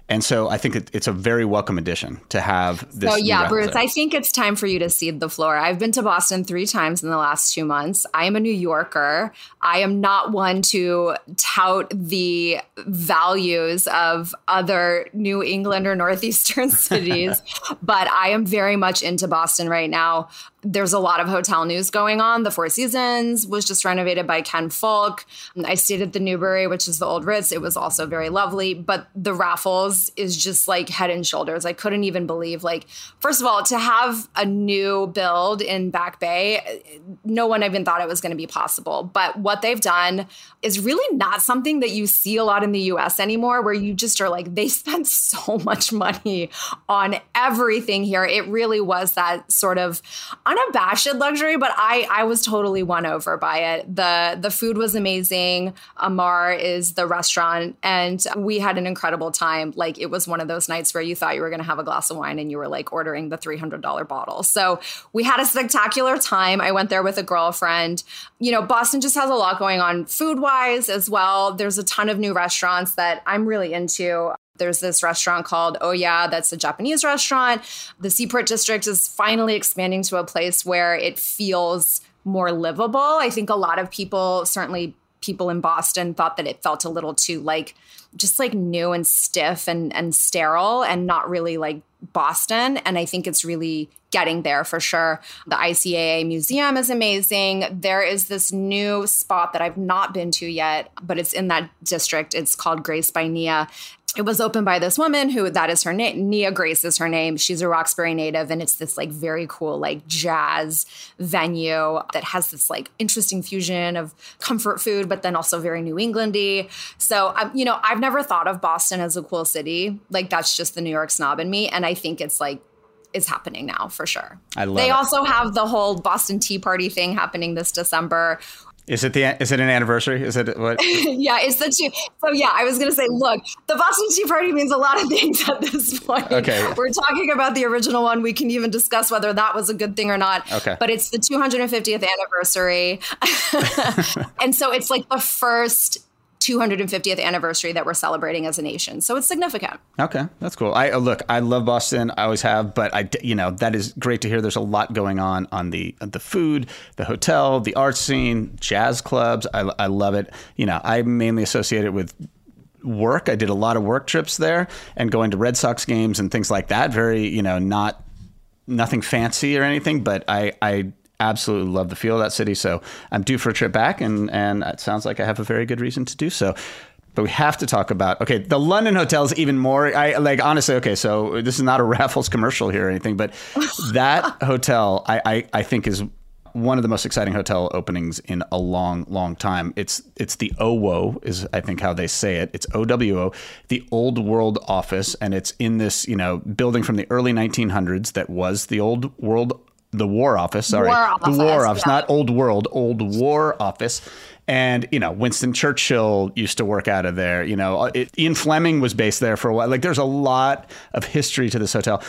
And so I think it, it's a very welcome addition to have this. So, yeah, Bruce, I think it's time for you to cede the floor. I've been to Boston three times in the last two months. I am a New Yorker. I am not one to tout the values of other New England or Northeastern cities, but I am very much into Boston right now. There's a lot of hotel news going on. The Four Seasons was just renovated by Ken Folk. I stayed at the Newbury, which is the old Ritz. It was also very lovely, but the Raffles is just like head and shoulders. I couldn't even believe, like, first of all, to have a new build in Back Bay, no one even thought it was going to be possible. But what they've done is really not something that you see a lot in the U S anymore, where you just are like, they spent so much money on everything here. It really was that sort of unabashed luxury, but I, I was totally won over by it. The, the food was amazing. Amar is the restaurant, and we had an incredible time. Like, Like it was one of those nights where you thought you were going to have a glass of wine and you were like ordering the three hundred dollars bottle. So we had a spectacular time. I went there with a girlfriend. You know, Boston just has a lot going on food wise as well. There's a ton of new restaurants that I'm really into. There's this restaurant called Oh Yeah, that's a Japanese restaurant. The Seaport District is finally expanding to a place where it feels more livable. I think a lot of people, certainly people in Boston, thought that it felt a little too like just like new and stiff and, and sterile and not really like Boston. And I think it's really getting there for sure. The I C A A Museum is amazing. There is this new spot that I've not been to yet, but it's in that district. It's called Grace by Nia. It was opened by this woman who, that is her name, Nia Grace is her name. She's a Roxbury native, and it's this like very cool like jazz venue that has this like interesting fusion of comfort food, but then also very New England-y. So, um, you know, I've never thought of Boston as a cool city. Like, that's just the New York snob in me. And I think it's like, it's happening now for sure. I love it. They also have the whole Boston Tea Party thing happening this December. Is it the is it an anniversary? Is it what? Yeah, it's the two. So yeah, I was gonna say, look, the Boston Tea Party means a lot of things at this point. Okay, we're talking about the original one. We can even discuss whether that was a good thing or not. Okay, but it's the two hundred fiftieth anniversary, and so it's like the first two hundred fiftieth anniversary that we're celebrating as a nation. So it's significant. Okay, that's cool. I look, I love Boston. I always have, but I, you know, that is great to hear. There's a lot going on on the the food, the hotel, the art scene, jazz clubs. I, I love it. You know, I mainly associate it with work. I did a lot of work trips there and going to Red Sox games and things like that. Very, you know, not nothing fancy or anything, but I I. absolutely love the feel of that city. So I'm due for a trip back, and, and it sounds like I have a very good reason to do so. But we have to talk about, okay, the London hotels even more. I like, honestly, okay, so this is not a Raffles commercial here or anything, but that hotel I, I, I think is one of the most exciting hotel openings in a long, long time. It's it's the O W O is, I think, how they say it. It's O W O, the Old World Office. And it's in this, you know, building from the early nineteen hundreds that was the Old World The War Office, sorry, War Office, the War Office, yeah. Not Old World, Old War Office. And, you know, Winston Churchill used to work out of there. You know, it, Ian Fleming was based there for a while. Like, there's a lot of history to this hotel.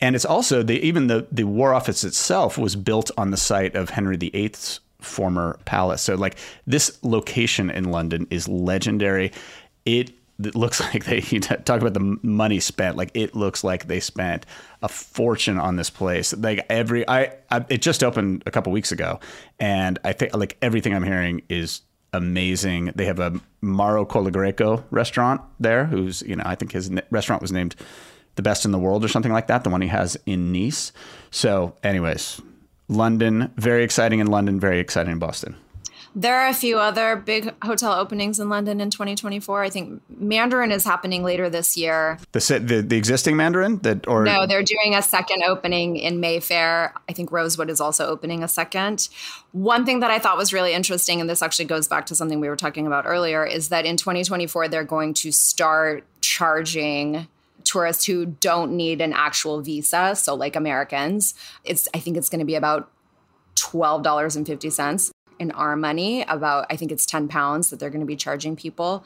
And it's also, the, even the, the War Office itself was built on the site of Henry the Eighth's former palace. So, like, this location in London is legendary. It It looks like they, you talk about the money spent, like it looks like they spent a fortune on this place. Like every, I, I it just opened a couple weeks ago, and I think like everything I'm hearing is amazing. They have a Mauro Colagreco restaurant there who's, you know, I think his restaurant was named the best in the world or something like that. The one he has in Nice. So anyways, London, very exciting in London, very exciting in Boston. There are a few other big hotel openings in London in twenty twenty-four. I think Mandarin is happening later this year. The the, the existing Mandarin? That or No, they're doing a second opening in Mayfair. I think Rosewood is also opening a second. One thing that I thought was really interesting, and this actually goes back to something we were talking about earlier, is that in twenty twenty-four, they're going to start charging tourists who don't need an actual visa, so like Americans. It's I think it's going to be about twelve dollars and fifty cents. In our money, about, I think it's ten pounds that they're going to be charging people,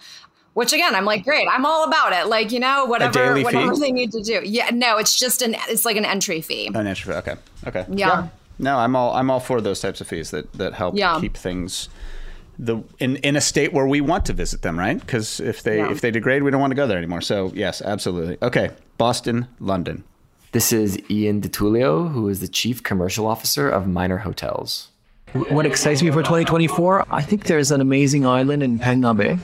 which again, I'm like, great, I'm all about it. Like, you know, whatever, whatever they need to do. Yeah, no, it's just an, it's like an entry fee. An entry fee. Okay. Okay. Yeah. yeah. No, I'm all, I'm all for those types of fees that, that help yeah. keep things the in, in a state where we want to visit them. Right. Cause if they, yeah. if they degrade, we don't want to go there anymore. So yes, absolutely. Okay. Boston, London. This is Ian DiTullio, who is the chief commercial officer of Minor Hotels. What excites me for twenty twenty-four? I think there's an amazing island in Pengabe,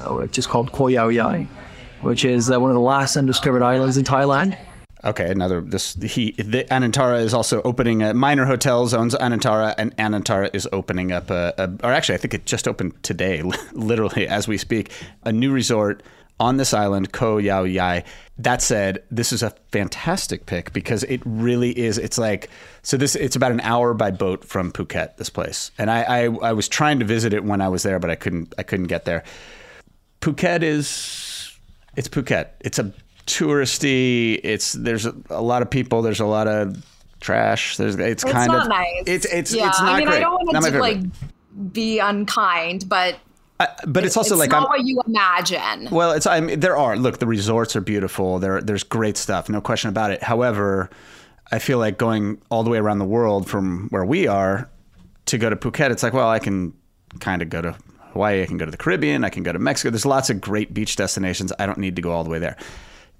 uh, which is called Koh Yao Yai, which is uh, one of the last undiscovered islands in Thailand. Okay, another, this, he, the, Anantara is also opening, a, Minor Hotels owns Anantara, and Anantara is opening up a, a, or actually I think it just opened today, literally as we speak, a new resort on this island, Koh Yao Yai. That said, this is a fantastic pick because it really is. It's like, so this, it's about an hour by boat from Phuket, this place. And I, I, I was trying to visit it when I was there, but I couldn't, I couldn't get there. Phuket is, it's Phuket. It's a touristy, it's, there's a, a lot of people, there's a lot of trash. There's, it's, it's kind of, nice. it's, it's, yeah. it's not I mean, great. I don't want to like be unkind, but Uh, but it's, it's also it's like, it's not I'm, what you imagine. Well, it's, I mean, there are, look, the resorts are beautiful. There, there's great stuff. No question about it. However, I feel like going all the way around the world from where we are to go to Phuket, it's like, well, I can kind of go to Hawaii. I can go to the Caribbean. I can go to Mexico. There's lots of great beach destinations. I don't need to go all the way there.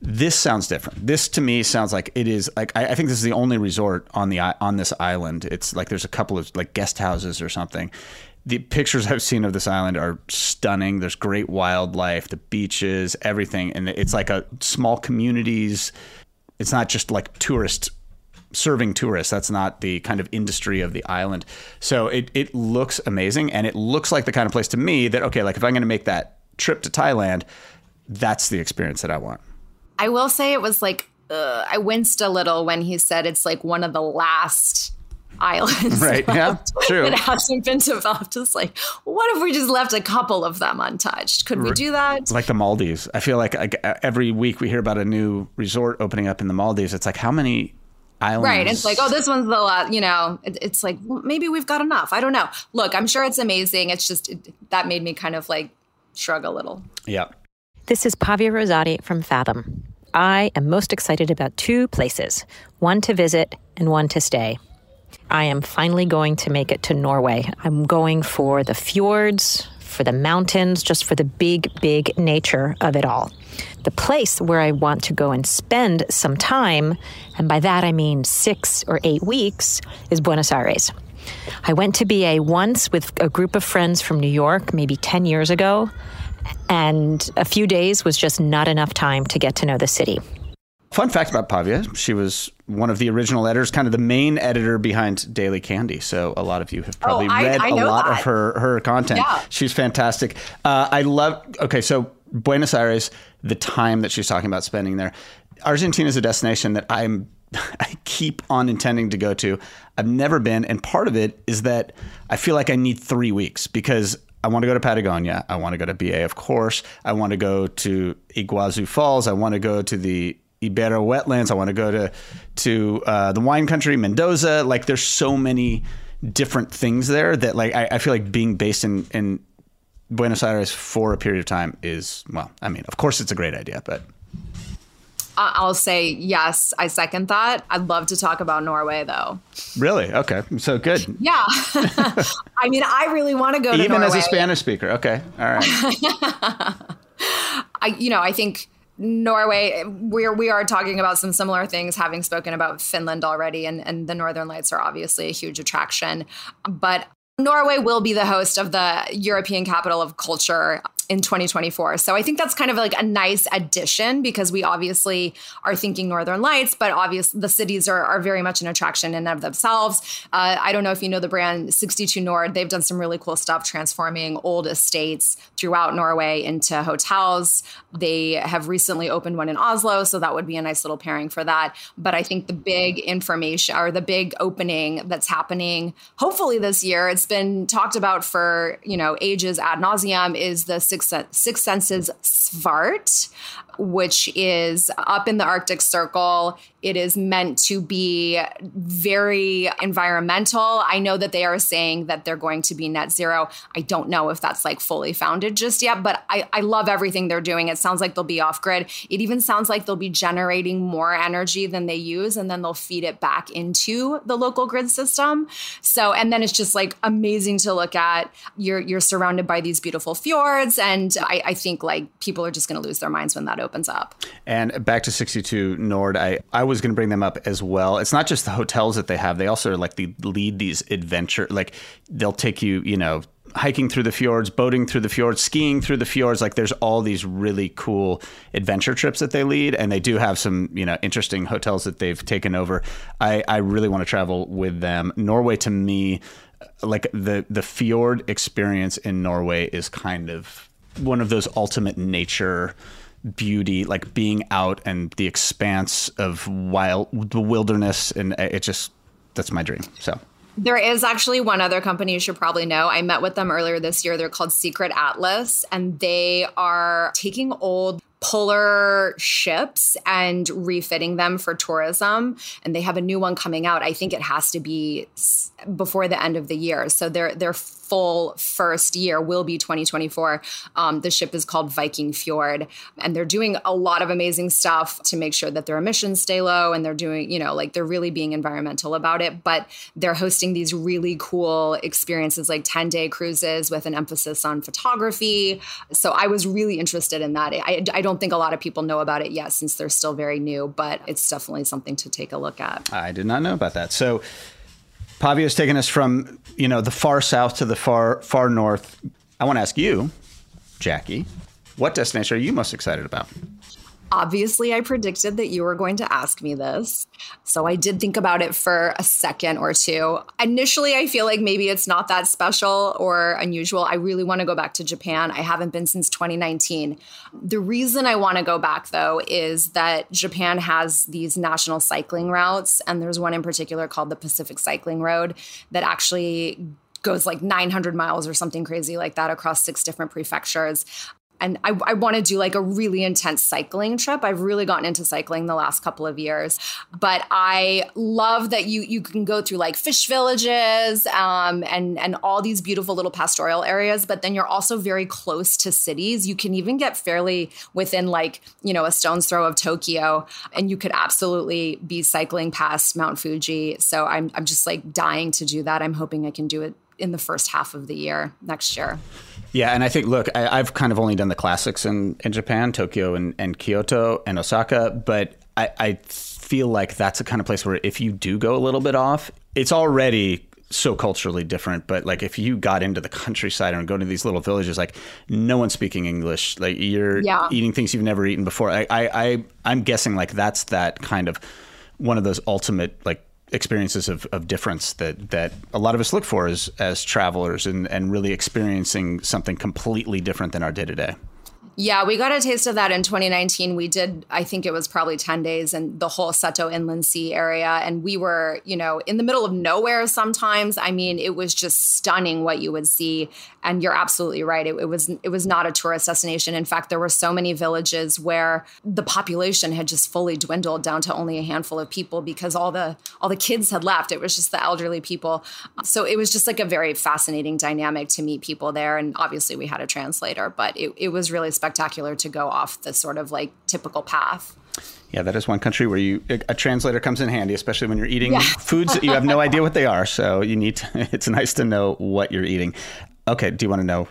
This sounds different. This to me sounds like it is like, I, I think this is the only resort on the, on this island. It's like, there's a couple of like guest houses or something. The pictures I've seen of this island are stunning. There's great wildlife, the beaches, everything. And it's like a small communities. It's not just like tourists serving tourists. That's not the kind of industry of the island. So it, it looks amazing. And it looks like the kind of place to me that, okay, like if I'm going to make that trip to Thailand, that's the experience that I want. I will say it was like, uh, I winced a little when he said it's like one of the last islands right yeah true that hasn't been developed. It's like, what if we just left a couple of them untouched? Could we do that? Like the Maldives. I feel like I, every week we hear about a new resort opening up in the Maldives. It's like, how many islands. Right. It's like, oh, this one's the last, you know, it, it's like, well, maybe we've got enough. I don't know. Look, I'm sure it's amazing. It's just it, that made me kind of like shrug a little. Yeah. This is Pavia Rosati from Fathom. I am most excited about two places, one to visit and one to stay. I am finally going to make it to Norway. I'm going for the fjords, for the mountains, just for the big, big nature of it all. The place where I want to go and spend some time, and by that I mean six or eight weeks, is Buenos Aires. I went to B A once with a group of friends from New York, maybe ten years ago, and a few days was just not enough time to get to know the city. Fun fact about Pavia, she was one of the original editors, kind of the main editor behind Daily Candy. So a lot of you have probably oh, I, read I a lot that. of her, her content. Yeah. She's fantastic. Uh, I love, okay, so Buenos Aires, the time that she's talking about spending there. Argentina is a destination that I'm, I keep on intending to go to. I've never been. And part of it is that I feel like I need three weeks because I want to go to Patagonia. I want to go to B A, of course. I want to go to Iguazu Falls. I want to go to the Ibero wetlands. I want to go to to uh, the wine country, Mendoza. Like, there's so many different things there that, like, I, I feel like being based in, in Buenos Aires for a period of time is, well, I mean, of course it's a great idea, but. I'll say yes. I second that. I'd love to talk about Norway, though. Really? Okay. So good. Yeah. I mean, I really want to go to Norway. Even as a Spanish speaker. Okay. All right. I, you know, I think Norway, we're, we are talking about some similar things, having spoken about Finland already, and, and the Northern Lights are obviously a huge attraction. But Norway will be the host of the European Capital of Culture in twenty twenty-four. So I think that's kind of like a nice addition because we obviously are thinking Northern Lights, but obviously the cities are, are very much an attraction in and of themselves. Uh, I don't know if you know the brand sixty-two Nord. They've done some really cool stuff transforming old estates throughout Norway into hotels. They have recently opened one in Oslo, so that would be a nice little pairing for that. But I think the big information or the big opening that's happening hopefully this year, it's been talked about for, you know, ages ad nauseum, is the Six Senses Svart, which is up in the Arctic Circle. It is meant to be very environmental. I know that they are saying that they're going to be net zero. I don't know if that's like fully founded just yet, but I, I love everything they're doing. It sounds like they'll be off grid. It even sounds like they'll be generating more energy than they use, and then they'll feed it back into the local grid system. So, and then it's just like amazing to look at. You're, you're surrounded by these beautiful fjords. And I, I think like people are just going to lose their minds when that opens up. And back to sixty-two Nord, I, I was going to bring them up as well. It's not just the hotels that they have. They also are like the lead these adventure, like they'll take you, you know, hiking through the fjords, boating through the fjords, skiing through the fjords. Like there's all these really cool adventure trips that they lead. And they do have some, you know, interesting hotels that they've taken over. I, I really want to travel with them. Norway to me, like the, the fjord experience in Norway is kind of one of those ultimate nature beauty, like being out and the expanse of wild the wilderness, and it just, that's my dream. So there is actually one other company you should probably know. I met with them earlier this year. They're called Secret Atlas, and they are taking old polar ships and refitting them for tourism. And they have a new one coming out. I think it has to be before the end of the year. So their their full first year will be twenty twenty-four. Um, the ship is called Viking Fjord. And they're doing a lot of amazing stuff to make sure that their emissions stay low. And they're doing, you know, like they're really being environmental about it. But they're hosting these really cool experiences like ten-day cruises with an emphasis on photography. So I was really interested in that. I, I don't I don't think a lot of people know about it yet since they're still very new, but it's definitely something to take a look at. I did not know about that. So Pavia's taken us from, you know, the far south to the far, far north. I want to ask you, Jackie, what destination are you most excited about? Obviously, I predicted that you were going to ask me this. So I did think about it for a second or two. Initially, I feel like maybe it's not that special or unusual. I really want to go back to Japan. I haven't been since twenty nineteen. The reason I want to go back, though, is that Japan has these national cycling routes. And there's one in particular called the Pacific Cycling Road that actually goes like nine hundred miles or something crazy like that across six different prefectures. And I, I want to do like a really intense cycling trip. I've really gotten into cycling the last couple of years, but I love that you you can go through like fish villages um, and and all these beautiful little pastoral areas. But then you're also very close to cities. You can even get fairly within like you know a stone's throw of Tokyo, and you could absolutely be cycling past Mount Fuji. So I'm I'm just like dying to do that. I'm hoping I can do it in the first half of the year next year. Yeah. And I think, look, I, I've kind of only done the classics in, in Japan, Tokyo and, and Kyoto and Osaka. But I, I feel like that's the kind of place where if you do go a little bit off, it's already so culturally different. But like if you got into the countryside and go to these little villages, like no one's speaking English, like you're yeah. eating things you've never eaten before. I, I, I, I'm guessing like that's that kind of one of those ultimate like experiences of, of difference that, that a lot of us look for as, as travelers and, and really experiencing something completely different than our day to day. Yeah, we got a taste of that in twenty nineteen. We did, I think it was probably ten days in the whole Seto Inland Sea area. And we were, you know, in the middle of nowhere sometimes. I mean, it was just stunning what you would see. And you're absolutely right. It, it was it was not a tourist destination. In fact, there were so many villages where the population had just fully dwindled down to only a handful of people because all the all the kids had left. It was just the elderly people. So it was just like a very fascinating dynamic to meet people there. And obviously we had a translator, but it, it was really special. Spectacular to go off the sort of like typical path. Yeah, that is one country where you a translator comes in handy, especially when you're eating yeah. foods that you have no idea what they are. So you need to, it's nice to know what you're eating. Okay, do you want to know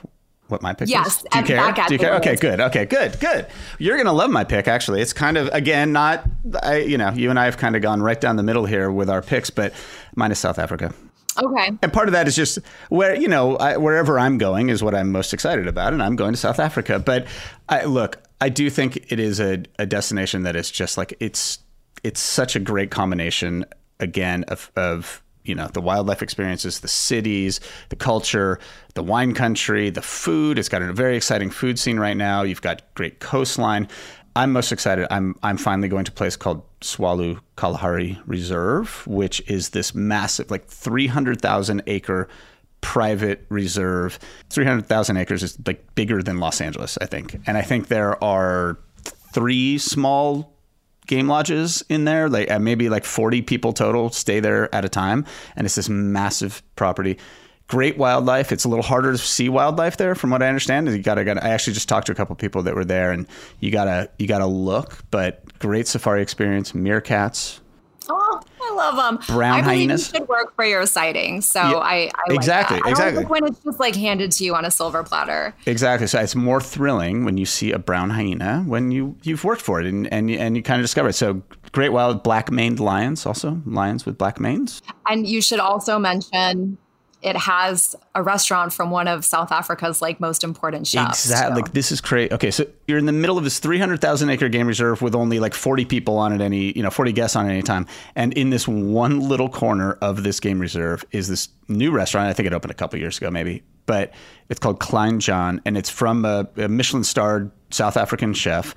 what my pick yes, is? Yes, and care? back at do you care? Okay, good. Okay, good, good. You're gonna love my pick. Actually, it's kind of again not I. You know, you and I have kind of gone right down the middle here with our picks, but mine is South Africa. Okay. And part of that is just where, you know, I, wherever I'm going is what I'm most excited about. And I'm going to South Africa. But I, look, I do think it is a, a destination that is just like it's it's such a great combination, again, of, of, you know, the wildlife experiences, the cities, the culture, the wine country, the food. It's got a very exciting food scene right now. You've got great coastline. I'm most excited. I'm I'm finally going to a place called Swalu Kalahari Reserve, which is this massive, like three hundred thousand acre private reserve. three hundred thousand acres is like bigger than Los Angeles, I think. And I think there are three small game lodges in there, like maybe like forty people total stay there at a time. And it's this massive property. Great wildlife. It's a little harder to see wildlife there, from what I understand. You gotta, gotta, I actually just talked to a couple of people that were there, and you gotta, you gotta look. But great safari experience. Meerkats. Oh, I love them. Brown I hyenas. I believe you should work for your sighting. So yeah, I, I exactly, like that. I exactly. Like when it's just like handed to you on a silver platter. Exactly. So it's more thrilling when you see a brown hyena when you you've worked for it and and and you kind of discover it. So. Great wild black-maned lions, also lions with black manes. And you should also mention. It has a restaurant from one of South Africa's like most important chefs. Exactly. So. Like, this is crazy. Okay, so you're in the middle of this three hundred thousand acre game reserve with only like forty people on at any, you know, forty guests on at any time. And in this one little corner of this game reserve is this new restaurant. I think it opened a couple years ago, maybe, but it's called Klein John, and it's from a, a Michelin-starred South African chef,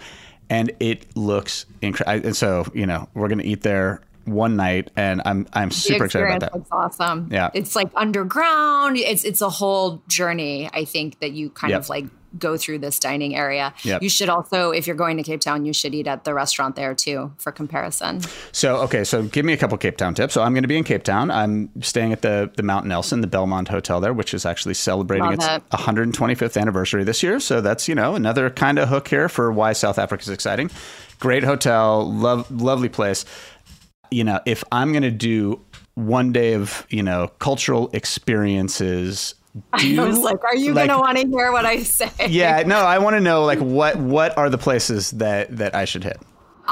and it looks incredible. And so, you know, we're gonna eat there. One night, and I'm I'm super excited about that. It's awesome. Yeah, it's like underground. It's it's a whole journey. I think that you kind yep. of like go through this dining area. Yep. You should also, if you're going to Cape Town, you should eat at the restaurant there too for comparison. So okay, so give me a couple Cape Town tips. So I'm going to be in Cape Town. I'm staying at the the Mount Nelson, the Belmont Hotel there, which is actually celebrating Love its it. one hundred twenty-fifth anniversary this year. So that's you know another kind of hook here for why South Africa is exciting. Great hotel, love lovely place. You know, if I'm going to do one day of, you know, cultural experiences. Do, I was like, are you like, going to want to hear what I say? Yeah, no, I want to know, like, what what are the places that that I should hit?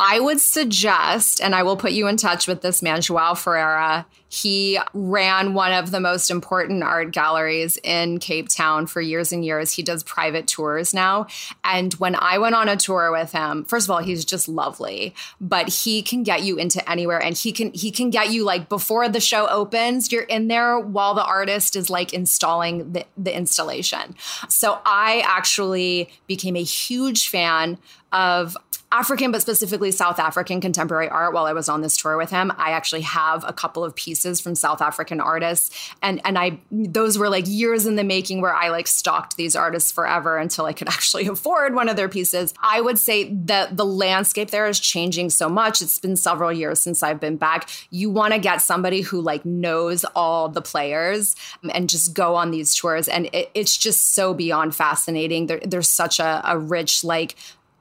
I would suggest, and I will put you in touch with this man, Joao Ferreira. He ran one of the most important art galleries in Cape Town for years and years. He does private tours now. And when I went on a tour with him, first of all, he's just lovely, but he can get you into anywhere. And he can he can get you like before the show opens, you're in there while the artist is like installing the, the installation. So I actually became a huge fan of African, but specifically South African contemporary art while I was on this tour with him. I actually have a couple of pieces from South African artists. And and I those were like years in the making where I like stalked these artists forever until I could actually afford one of their pieces. I would say that the landscape there is changing so much. It's been several years since I've been back. You want to get somebody who like knows all the players and just go on these tours. And it, it's just so beyond fascinating. There, there's such a, a rich like...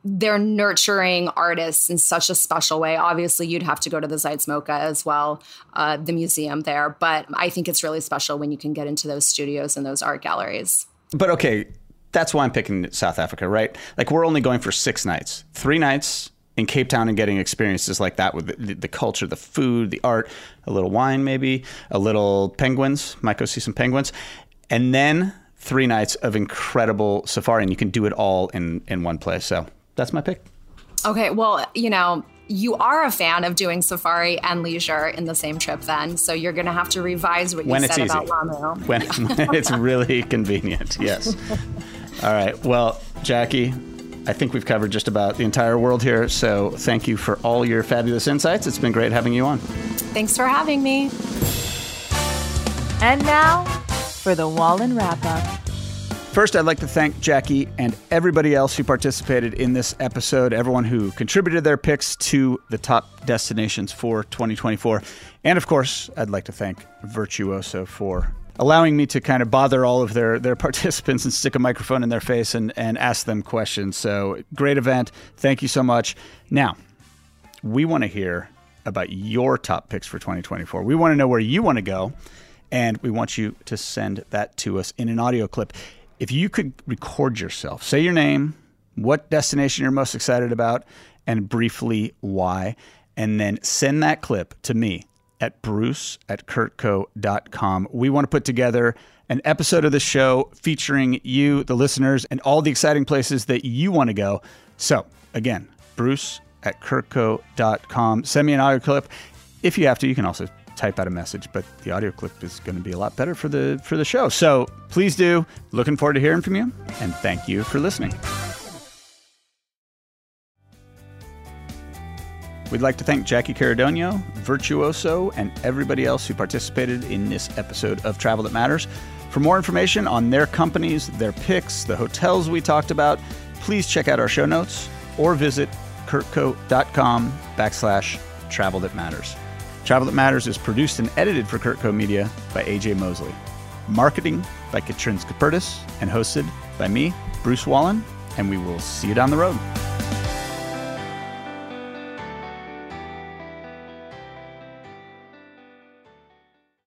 They're nurturing artists in such a special way. Obviously, you'd have to go to the Zeitmoka as well, uh, the museum there. But I think it's really special when you can get into those studios and those art galleries. But okay, that's why I'm picking South Africa, right? Like we're only going for six nights, three nights in Cape Town and getting experiences like that with the, the culture, the food, the art, a little wine maybe, a little penguins. Might go see some penguins. And then three nights of incredible safari. And you can do it all in, in one place. So... that's my pick. Okay, well, you know, you are a fan of doing safari and leisure in the same trip then, so you're going to have to revise what when you said about Lamu. When, when it's really convenient, yes. All right, well, Jackie, I think we've covered just about the entire world here, so thank you for all your fabulous insights. It's been great having you on. Thanks for having me. And now for the Wallen Wrap-Up. First, I'd like to thank Jackie and everybody else who participated in this episode, everyone who contributed their picks to the top destinations for twenty twenty-four. And of course, I'd like to thank Virtuoso for allowing me to kind of bother all of their, their participants and stick a microphone in their face and, and ask them questions. So great event. Thank you so much. Now, we want to hear about your top picks for twenty twenty-four. We want to know where you want to go, and we want you to send that to us in an audio clip. If you could record yourself, say your name, what destination you're most excited about, and briefly why, and then send that clip to me at bruce at kurtco dot com. We want to put together an episode of the show featuring you, the listeners, and all the exciting places that you want to go. So again, bruce at kurtco dot com. Send me an audio clip. If you have to, you can also type out a message, but the audio clip is going to be a lot better for the for the show. So please do. Looking forward to hearing from you, and thank you for listening. We'd like to thank Jackie Caradonio, Virtuoso, and everybody else who participated in this episode of Travel That Matters. For more information on their companies, their picks, the hotels we talked about, please check out our show notes or visit kurtco dot com backslash Travel That Matters. Travel That Matters is produced and edited for Kurtco Media by A J Mosley. Marketing by Katrins Kapertis and hosted by me, Bruce Wallen, and we will see you down the road.